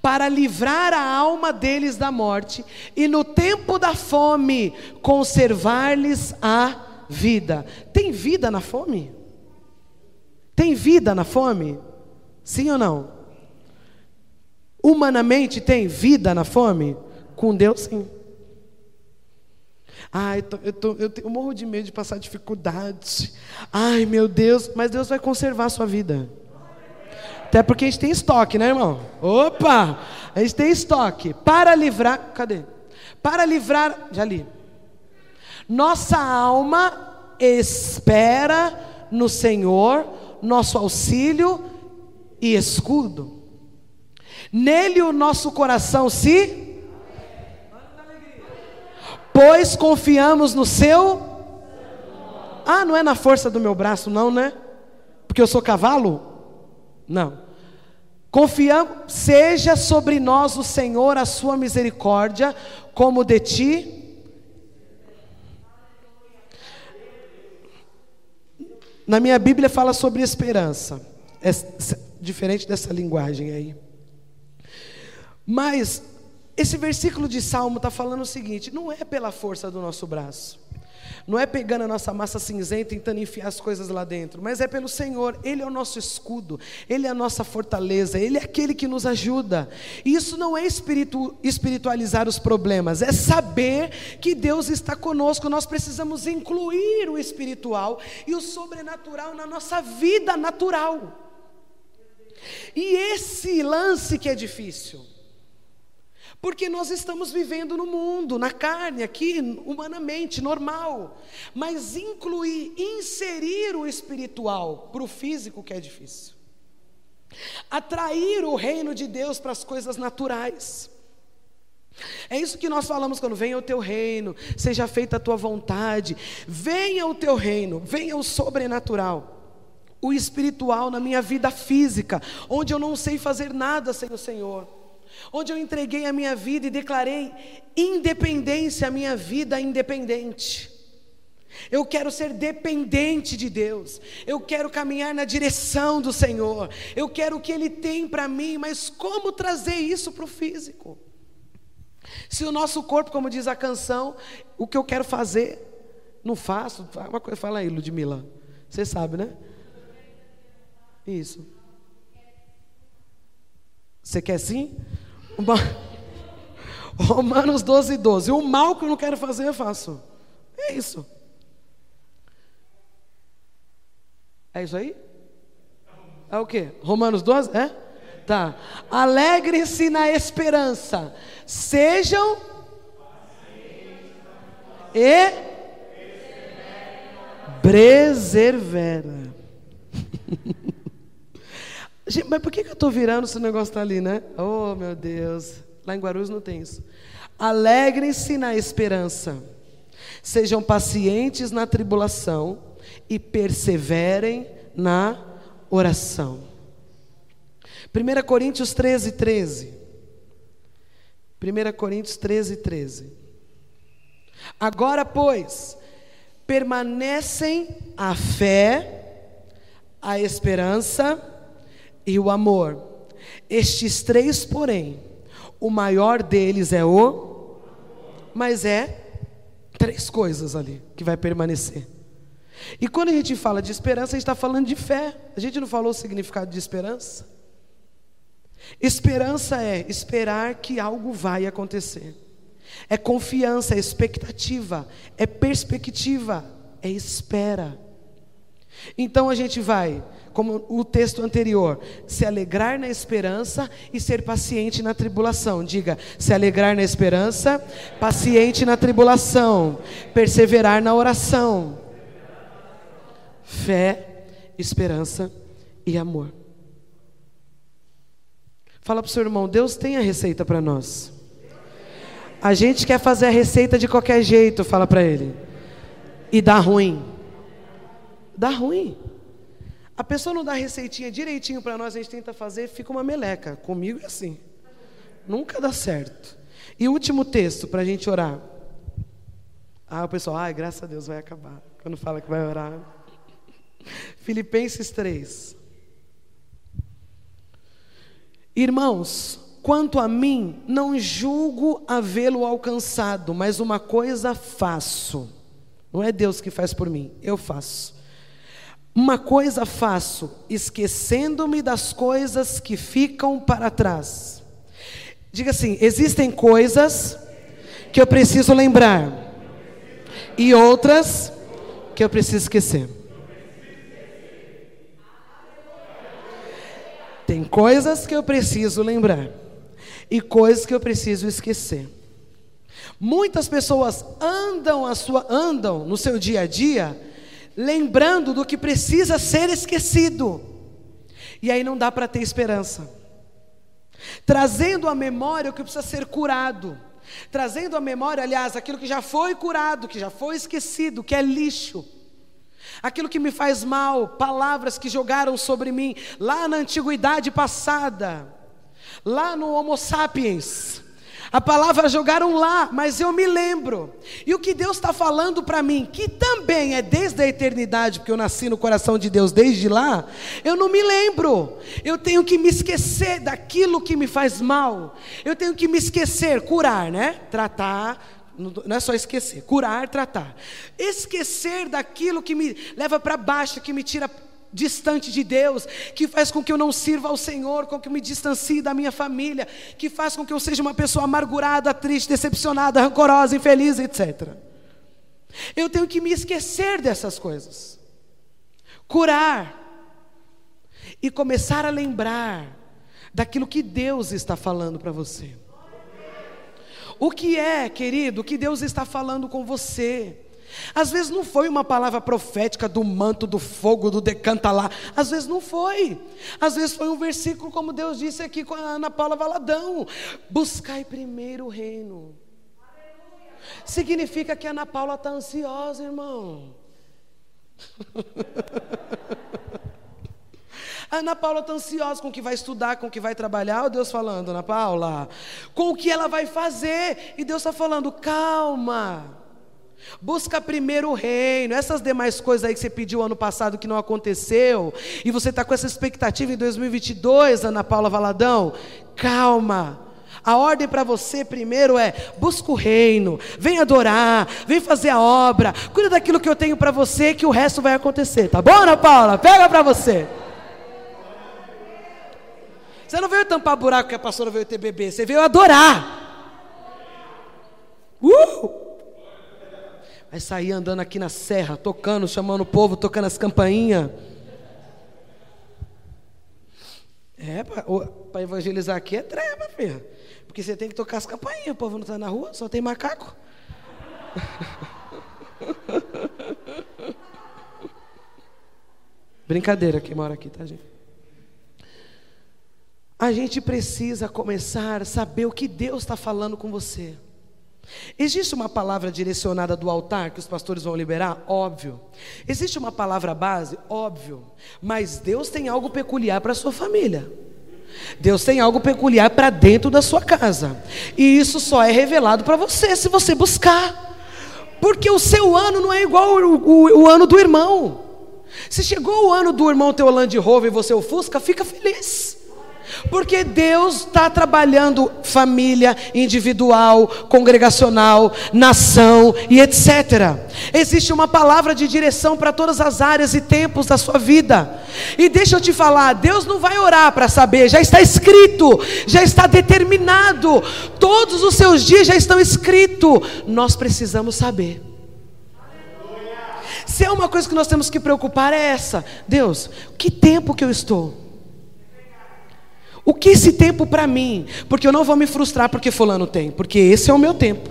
para livrar a alma deles da morte e no tempo da fome conservar-lhes a vida. Tem vida na fome? Tem vida na fome? Sim ou não? Humanamente tem vida na fome? Com Deus, sim. Ai, eu morro de medo de passar dificuldade. Ai, meu Deus. Mas Deus vai conservar a sua vida. Até porque a gente tem estoque, né, irmão? Opa! A gente tem estoque. Para livrar... Cadê? Para livrar... Já li. Nossa alma espera no Senhor, nosso auxílio e escudo. Nele o nosso coração se... Pois confiamos no seu... Ah, não é na força do meu braço, não, né? Porque eu sou cavalo? Não. Confiamos, seja sobre nós o Senhor a sua misericórdia, como de ti. Na minha Bíblia fala sobre esperança, é diferente dessa linguagem aí. Mas esse versículo de Salmo está falando o seguinte: não é pela força do nosso braço, não é pegando a nossa massa cinzenta e tentando enfiar as coisas lá dentro, mas é pelo Senhor. Ele é o nosso escudo, Ele é a nossa fortaleza, Ele é aquele que nos ajuda. E isso não é espiritualizar os problemas, é saber que Deus está conosco. Nós precisamos incluir o espiritual e o sobrenatural na nossa vida natural. E esse lance que é difícil, porque nós estamos vivendo no mundo, na carne, aqui, humanamente, normal. Mas incluir, inserir o espiritual para o físico que é difícil. Atrair o reino de Deus para as coisas naturais. É isso que nós falamos quando venha o teu reino, seja feita a tua vontade. Venha o teu reino, venha o sobrenatural. O espiritual na minha vida física, onde eu não sei fazer nada sem o Senhor. Onde eu entreguei a minha vida e declarei independência, a minha vida independente. Eu quero ser dependente de Deus, eu quero caminhar na direção do Senhor, eu quero o que Ele tem para mim. Mas como trazer isso para o físico? Se o nosso corpo, como diz a canção, o que eu quero fazer, não faço. Uma coisa, fala aí, Ludmila, você sabe, né? Isso. Você quer sim? Romanos 12:12. O mal que eu não quero fazer, eu faço. É isso. É isso aí? É o quê? Romanos 12? É? Tá. Alegrem-se na esperança. Sejam e preservera. Gente, mas por que eu estou virando se o negócio está ali, né? Oh, meu Deus. Lá em Guarulhos não tem isso. Alegrem-se na esperança. Sejam pacientes na tribulação e perseverem na oração. 1 Coríntios 13, 13. 1 Coríntios 13, 13. Agora, pois, permanecem a fé, a esperança e o amor. Estes três, porém, o maior deles é o... Mas é três coisas ali que vai permanecer. E quando a gente fala de esperança, a gente está falando de fé. A gente não falou o significado de esperança? Esperança é esperar que algo vai acontecer. É confiança, é expectativa, é perspectiva, é espera. Então a gente vai, como o texto anterior, se alegrar na esperança e ser paciente na tribulação. Diga, se alegrar na esperança, paciente na tribulação, perseverar na oração. Fé, esperança e amor. Fala para o seu irmão, Deus tem a receita para nós. A gente quer fazer a receita de qualquer jeito, fala para ele. E dá ruim. Dá ruim. A pessoa não dá a receitinha direitinho para nós, a gente tenta fazer, fica uma meleca. Comigo é assim. Nunca dá certo. E o último texto para a gente orar. Ah, o pessoal, ai, graças a Deus vai acabar. Quando fala que vai orar. Filipenses 3. Irmãos, quanto a mim, não julgo havê-lo alcançado, mas uma coisa faço. Não é Deus que faz por mim, eu faço. Uma coisa faço, esquecendo-me das coisas que ficam para trás. Diga assim, existem coisas que eu preciso lembrar e outras que eu preciso esquecer. Tem coisas que eu preciso lembrar e coisas que eu preciso esquecer. Muitas pessoas andam no seu dia a dia lembrando do que precisa ser esquecido. E aí não dá para ter esperança. Trazendo à memória o que precisa ser curado. Trazendo à memória, aliás, aquilo que já foi curado, que já foi esquecido, que é lixo. Aquilo que me faz mal, palavras que jogaram sobre mim lá na antiguidade passada, lá no Homo sapiens. A palavra jogaram lá, mas eu me lembro. E o que Deus está falando para mim, que também é desde a eternidade, porque eu nasci no coração de Deus desde lá, eu não me lembro. Eu tenho que me esquecer daquilo que me faz mal. Eu tenho que me esquecer, curar, né? Tratar. Não é só esquecer, curar, tratar. Esquecer daquilo que me leva para baixo, que me tira distante de Deus, que faz com que eu não sirva ao Senhor, com que eu me distancie da minha família, que faz com que eu seja uma pessoa amargurada, triste, decepcionada, rancorosa, infeliz, etc. Eu tenho que me esquecer dessas coisas, curar e começar a lembrar daquilo que Deus está falando para você. O que é, querido, o que Deus está falando com você? Às vezes não foi uma palavra profética do manto, do fogo, do decanta lá. Às vezes não foi. Às vezes foi um versículo, como Deus disse aqui com a Ana Paula Valadão. Buscai primeiro o reino. Aleluia. Significa que a Ana Paula está ansiosa, irmão. A Ana Paula está ansiosa com o que vai estudar, com o que vai trabalhar. Olha Deus falando, Ana Paula, com o que ela vai fazer. E Deus está falando, calma. Busca primeiro o reino. Essas demais coisas aí que você pediu ano passado que não aconteceu. E você está com essa expectativa em 2022, Ana Paula Valadão. Calma. A ordem para você primeiro é, busca o reino. Vem adorar, vem fazer a obra. Cuida daquilo que eu tenho para você, que o resto vai acontecer. Tá bom, Ana Paula? Pega para você. Você não veio tampar buraco que a pastora veio ter bebê. Você veio adorar. Vai sair andando aqui na serra, tocando, chamando o povo, tocando as campainhas. É, para evangelizar aqui é treva, filho. Porque você tem que tocar as campainhas, o povo não está na rua, só tem macaco. Brincadeira, quem mora aqui, tá, gente? A gente precisa começar a saber o que Deus está falando com você. Existe uma palavra direcionada do altar que os pastores vão liberar? Óbvio. Existe uma palavra base? Óbvio. Mas Deus tem algo peculiar para a sua família. Deus tem algo peculiar para dentro da sua casa. E isso só é revelado para você se você buscar. Porque o seu ano não é igual o ano do irmão. Se chegou o ano do irmão teu Land Rover e você o Fusca, fica feliz. Porque Deus está trabalhando família, individual, congregacional, nação e etc. Existe uma palavra de direção para todas as áreas e tempos da sua vida. E deixa eu te falar, Deus não vai orar para saber, já está escrito, já está determinado. Todos os seus dias já estão escritos. Nós precisamos saber. Se é uma coisa que nós temos que preocupar é essa. Deus, que tempo que eu estou? O que esse tempo para mim? Porque eu não vou me frustrar porque fulano tem. Porque esse é o meu tempo.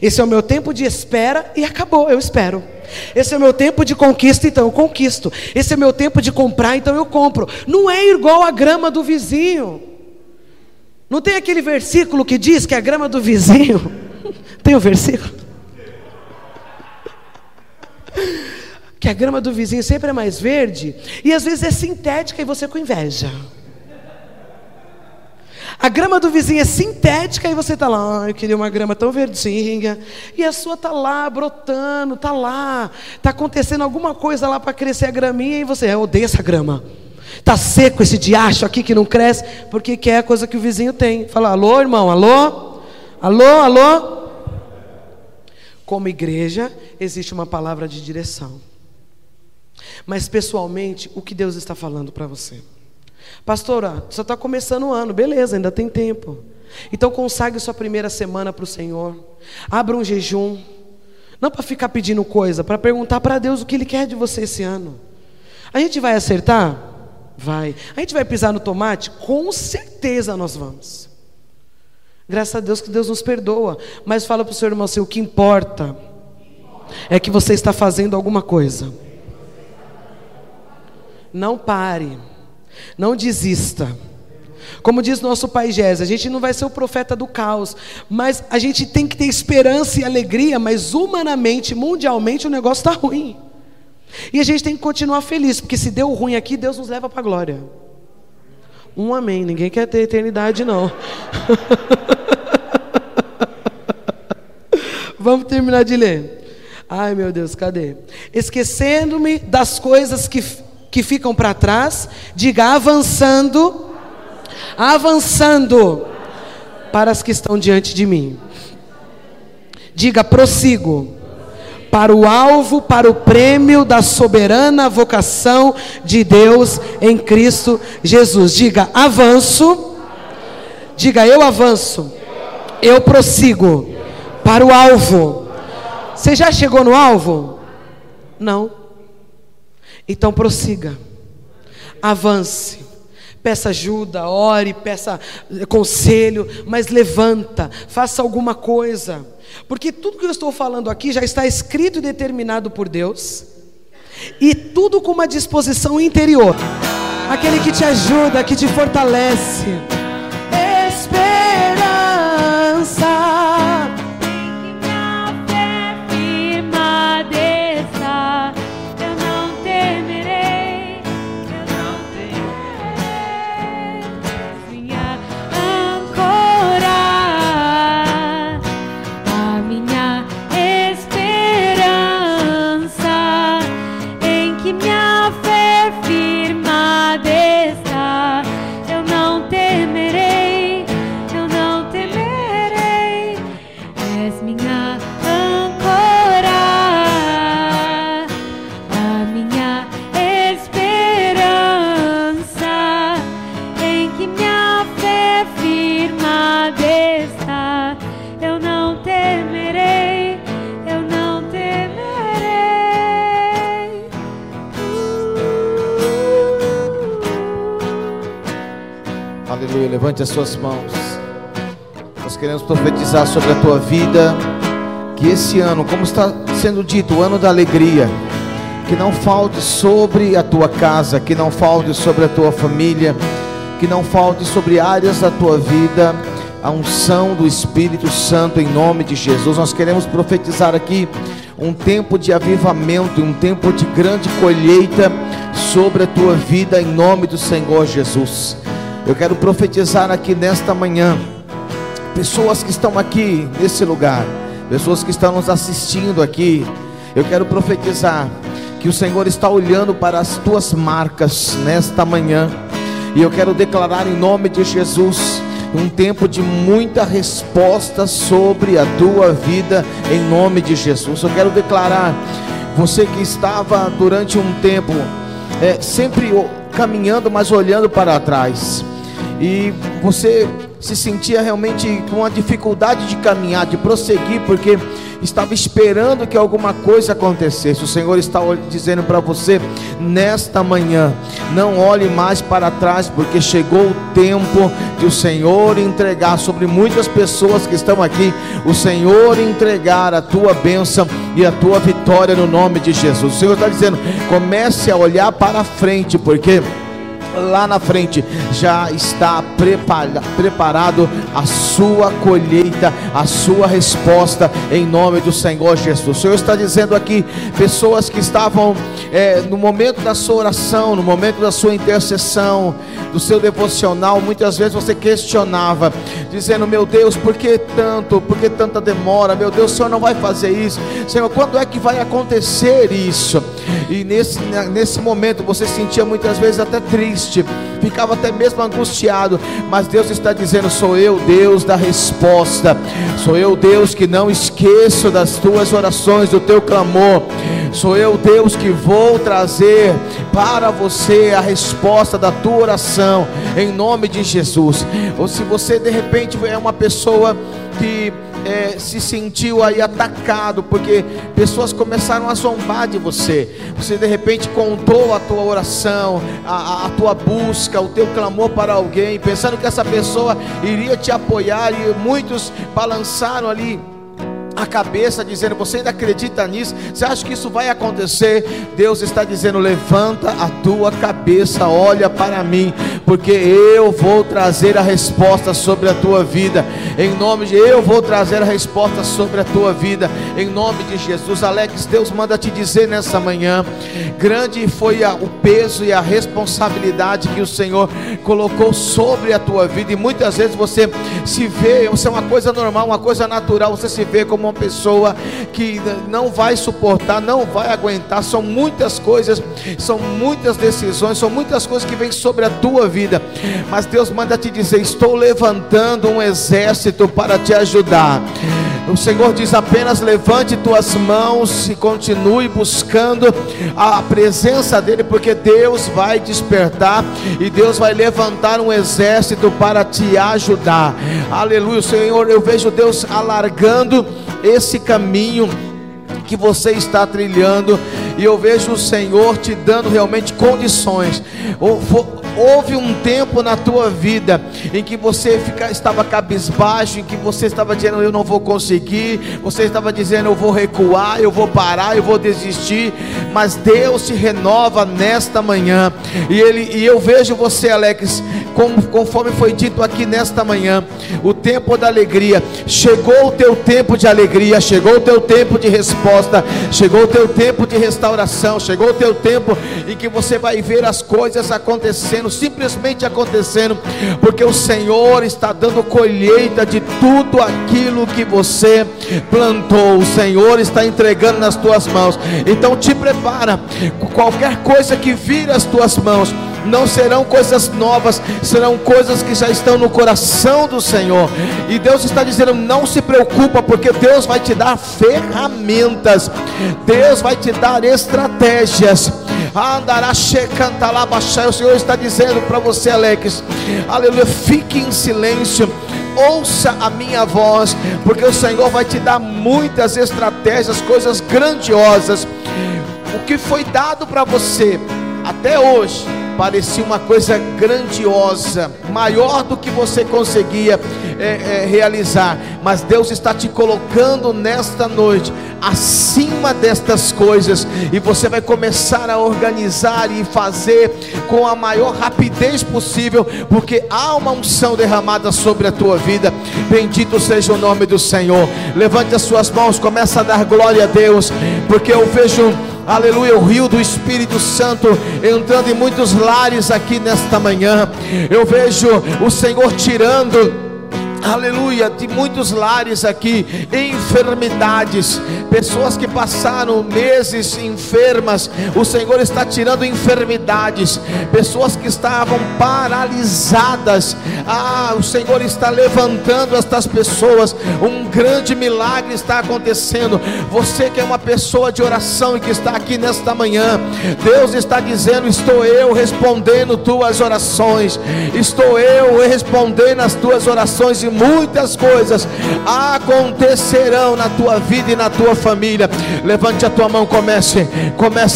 Esse é o meu tempo de espera e acabou, eu espero. Esse é o meu tempo de conquista, então eu conquisto. Esse é o meu tempo de comprar, então eu compro. Não é igual a grama do vizinho. Não tem aquele versículo que diz que a grama do vizinho... Tem o versículo? Que a grama do vizinho sempre é mais verde. E às vezes é sintética e você com inveja. A grama do vizinho é sintética e você está lá, eu queria uma grama tão verdinha. E a sua está lá, brotando, está lá. Está acontecendo alguma coisa lá para crescer a graminha e você, eu odeio essa grama. Está seco esse diacho aqui que não cresce, porque quer a coisa que o vizinho tem. Fala, alô, irmão, alô? Alô, alô? Como igreja, existe uma palavra de direção. Mas pessoalmente, o que Deus está falando para você? Pastora, só está começando o ano, beleza, ainda tem tempo. Então consagre sua primeira semana para o Senhor. Abra um jejum. Não para ficar pedindo coisa, para perguntar para Deus o que Ele quer de você esse ano. A gente vai acertar? Vai. A gente vai pisar no tomate? Com certeza nós vamos. Graças a Deus que Deus nos perdoa. Mas fala para o seu irmão assim, o que importa é que você está fazendo alguma coisa. Não pare. Não desista. Como diz nosso pai Gés, a gente não vai ser o profeta do caos, mas a gente tem que ter esperança e alegria, mas humanamente, mundialmente, o negócio está ruim. E a gente tem que continuar feliz, porque se deu ruim aqui, Deus nos leva para a glória. Um amém, ninguém quer ter eternidade não. Vamos terminar de ler. Ai meu Deus, cadê? Esquecendo-me das coisas que ficam para trás, diga avançando, avançando para as que estão diante de mim. Diga prossigo para o alvo, para o prêmio da soberana vocação de Deus em Cristo Jesus. Diga avanço, diga eu avanço, eu prossigo para o alvo. Você já chegou no alvo? Não. Então prossiga, avance, peça ajuda, ore, peça conselho, mas levanta, faça alguma coisa, porque tudo que eu estou falando aqui já está escrito e determinado por Deus, e tudo com uma disposição interior, aquele que te ajuda, que te fortalece, esperança. Minha fé firmada está, eu não temo. Aleluia, levante as suas mãos. Nós queremos profetizar sobre a tua vida, que esse ano, como está sendo dito, o ano da alegria, que não falte sobre a tua casa, que não falte sobre a tua família, que não falte sobre áreas da tua vida a unção do Espírito Santo, em nome de Jesus. Nós queremos profetizar aqui um tempo de avivamento, um tempo de grande colheita sobre a tua vida, em nome do Senhor Jesus. Eu quero profetizar aqui nesta manhã, pessoas que estão aqui nesse lugar, pessoas que estão nos assistindo aqui, eu quero profetizar que o Senhor está olhando para as tuas marcas nesta manhã, e eu quero declarar em nome de Jesus um tempo de muita resposta sobre a tua vida, em nome de Jesus. Eu quero declarar, você que estava durante um tempo sempre caminhando, mas olhando para trás, e você se sentia realmente com a dificuldade de caminhar, de prosseguir, porque estava esperando que alguma coisa acontecesse. O Senhor está dizendo para você nesta manhã: não olhe mais para trás, porque chegou o tempo de o Senhor entregar sobre muitas pessoas que estão aqui, o Senhor entregar a tua bênção e a tua vitória no nome de Jesus. O Senhor está dizendo: comece a olhar para frente, porque lá na frente já está preparado a sua colheita, a sua resposta, em nome do Senhor Jesus. O Senhor está dizendo aqui, pessoas que estavam no momento da sua oração, no momento da sua intercessão, do seu devocional, muitas vezes você questionava, dizendo: meu Deus, por que tanto? Por que tanta demora? Meu Deus, o Senhor não vai fazer isso? Senhor, quando é que vai acontecer isso? E nesse momento você sentia muitas vezes até triste, ficava até mesmo angustiado, mas Deus está dizendo: sou eu, Deus da resposta, sou eu, Deus que não esqueço das tuas orações, do teu clamor, sou eu, Deus que vou trazer para você a resposta da tua oração, em nome de Jesus. Ou se você de repente é uma pessoa que se sentiu aí atacado, porque pessoas começaram a zombar de você, você de repente contou a tua oração, a tua busca, o teu clamor para alguém, pensando que essa pessoa iria te apoiar, e muitos balançaram ali a cabeça, dizendo: você ainda acredita nisso? Você acha que isso vai acontecer? Deus está dizendo: levanta a tua cabeça, olha para mim, porque eu vou trazer a resposta sobre a tua vida, em nome de eu vou trazer a resposta sobre a tua vida, em nome de Jesus. Alex, Deus manda te dizer nessa manhã: grande foi o peso e a responsabilidade que o Senhor colocou sobre a tua vida, e muitas vezes você se vê, isso é uma coisa normal, uma coisa natural, você se vê como uma pessoa que não vai suportar, não vai aguentar. São muitas coisas, são muitas decisões, são muitas coisas que vêm sobre a tua vida, mas Deus manda te dizer: estou levantando um exército para te ajudar. O Senhor diz: apenas levante tuas mãos e continue buscando a presença dEle, porque Deus vai despertar e Deus vai levantar um exército para te ajudar. Aleluia, Senhor, eu vejo Deus alargando esse caminho que você está trilhando, e eu vejo o Senhor te dando realmente condições. Houve um tempo na tua vida em que você estava cabisbaixo, em que você estava dizendo: eu não vou conseguir, você estava dizendo: eu vou recuar, eu vou parar, eu vou desistir, mas Deus te renova nesta manhã, e eu vejo você, Alex, conforme foi dito aqui nesta manhã, o tempo da alegria. Chegou o teu tempo de alegria, chegou o teu tempo de resposta, chegou o teu tempo de restauração, chegou o teu tempo em que você vai ver as coisas acontecendo, simplesmente acontecendo, porque o Senhor está dando colheita de tudo aquilo que você plantou. O Senhor está entregando nas tuas mãos. Então te prepara, qualquer coisa que vir às tuas mãos não serão coisas novas, serão coisas que já estão no coração do Senhor. E Deus está dizendo: não se preocupa, porque Deus vai te dar ferramentas, Deus vai te dar estratégias. O Senhor está dizendo para você, Alex, aleluia: fique em silêncio, ouça a minha voz, porque o Senhor vai te dar muitas estratégias, coisas grandiosas. O que foi dado para você até hoje parecia uma coisa grandiosa, maior do que você conseguia realizar, mas Deus está te colocando nesta noite acima destas coisas, e você vai começar a organizar e fazer com a maior rapidez possível, porque há uma unção derramada sobre a tua vida. Bendito seja o nome do Senhor. Levante as suas mãos, começa a dar glória a Deus, porque eu vejo, aleluia, o rio do Espírito Santo entrando em muitos lares aqui nesta manhã. Eu vejo o Senhor tirando, aleluia, de muitos lares aqui, enfermidades, pessoas que passaram meses enfermas, o Senhor está tirando enfermidades, pessoas que estavam paralisadas, o Senhor está levantando estas pessoas, um grande milagre está acontecendo. Você que é uma pessoa de oração e que está aqui nesta manhã, Deus está dizendo: estou eu respondendo tuas orações, estou eu respondendo as tuas orações, e muitas coisas acontecerão na tua vida e na tua família. Levante a tua mão, comece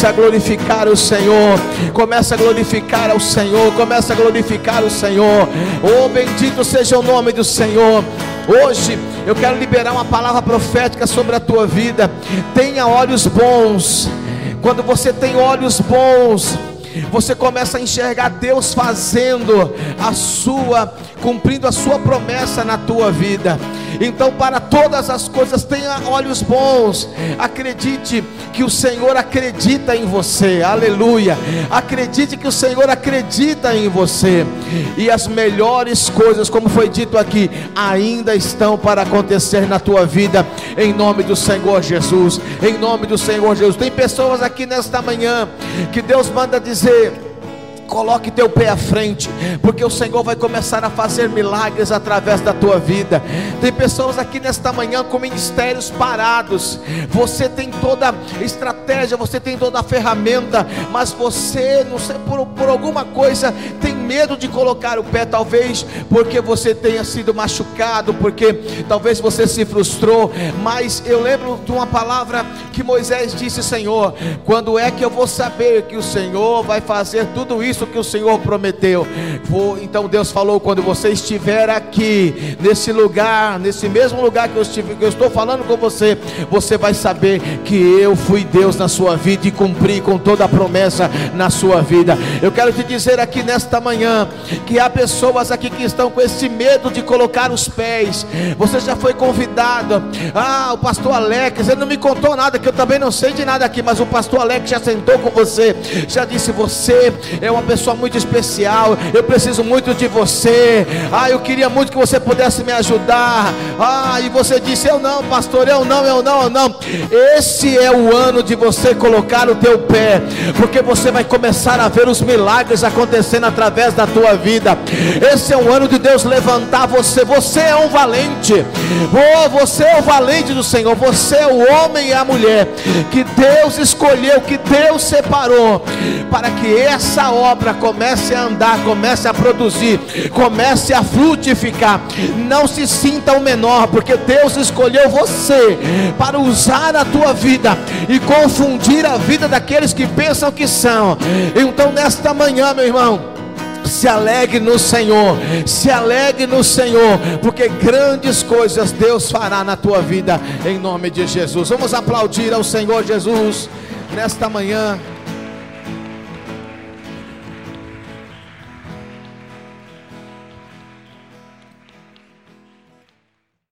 a glorificar o Senhor, comece a glorificar ao Senhor, comece a glorificar o Senhor. Oh, bendito seja o nome do Senhor. Hoje eu quero liberar uma palavra profética sobre a tua vida. Tenha olhos bons. Quando você tem olhos bons, você começa a enxergar Deus fazendo a sua, cumprindo a sua promessa na tua vida. Então, para todas as coisas, tenha olhos bons. Acredite que o Senhor acredita em você. Aleluia. Acredite que o Senhor acredita em você. E as melhores coisas, como foi dito aqui, ainda estão para acontecer na tua vida, em nome do Senhor Jesus. Em nome do Senhor Jesus. Tem pessoas aqui nesta manhã que Deus manda dizer: coloque teu pé à frente, porque o Senhor vai começar a fazer milagres através da tua vida. Tem pessoas aqui nesta manhã com ministérios parados. Você tem toda a estratégia, você tem toda a ferramenta, mas você, não sei, por alguma coisa, tem medo de colocar o pé, talvez porque você tenha sido machucado, porque talvez você se frustrou. Mas eu lembro de uma palavra que Moisés disse: Senhor, quando é que eu vou saber que o Senhor vai fazer tudo isso que o Senhor prometeu? Então Deus falou: quando você estiver aqui, nesse lugar, nesse mesmo lugar que eu estou falando com você, você vai saber que eu fui Deus na sua vida e cumpri com toda a promessa na sua vida. Eu quero te dizer aqui nesta manhã que há pessoas aqui que estão com esse medo de colocar os pés. Você já foi convidado. O pastor Alex, ele não me contou nada, que eu também não sei de nada aqui, mas o pastor Alex já sentou com você, já disse: você é uma pessoa muito especial, eu preciso muito de você, eu queria muito que você pudesse me ajudar, e você disse: eu não, pastor, eu não. Esse é o ano de você colocar o teu pé, porque você vai começar a ver os milagres acontecendo através da tua vida. Esse é o ano de Deus levantar você. Você é um valente. Você é o valente do Senhor, você é o homem e a mulher que Deus escolheu, que Deus separou, para que essa obra comece a andar, comece a produzir, comece a frutificar. Não se sinta o menor, porque Deus escolheu você para usar a tua vida e confundir a vida daqueles que pensam que são. Então, nesta manhã, meu irmão, se alegre no Senhor, se alegre no Senhor, porque grandes coisas Deus fará na tua vida, em nome de Jesus. Vamos aplaudir ao Senhor Jesus nesta manhã.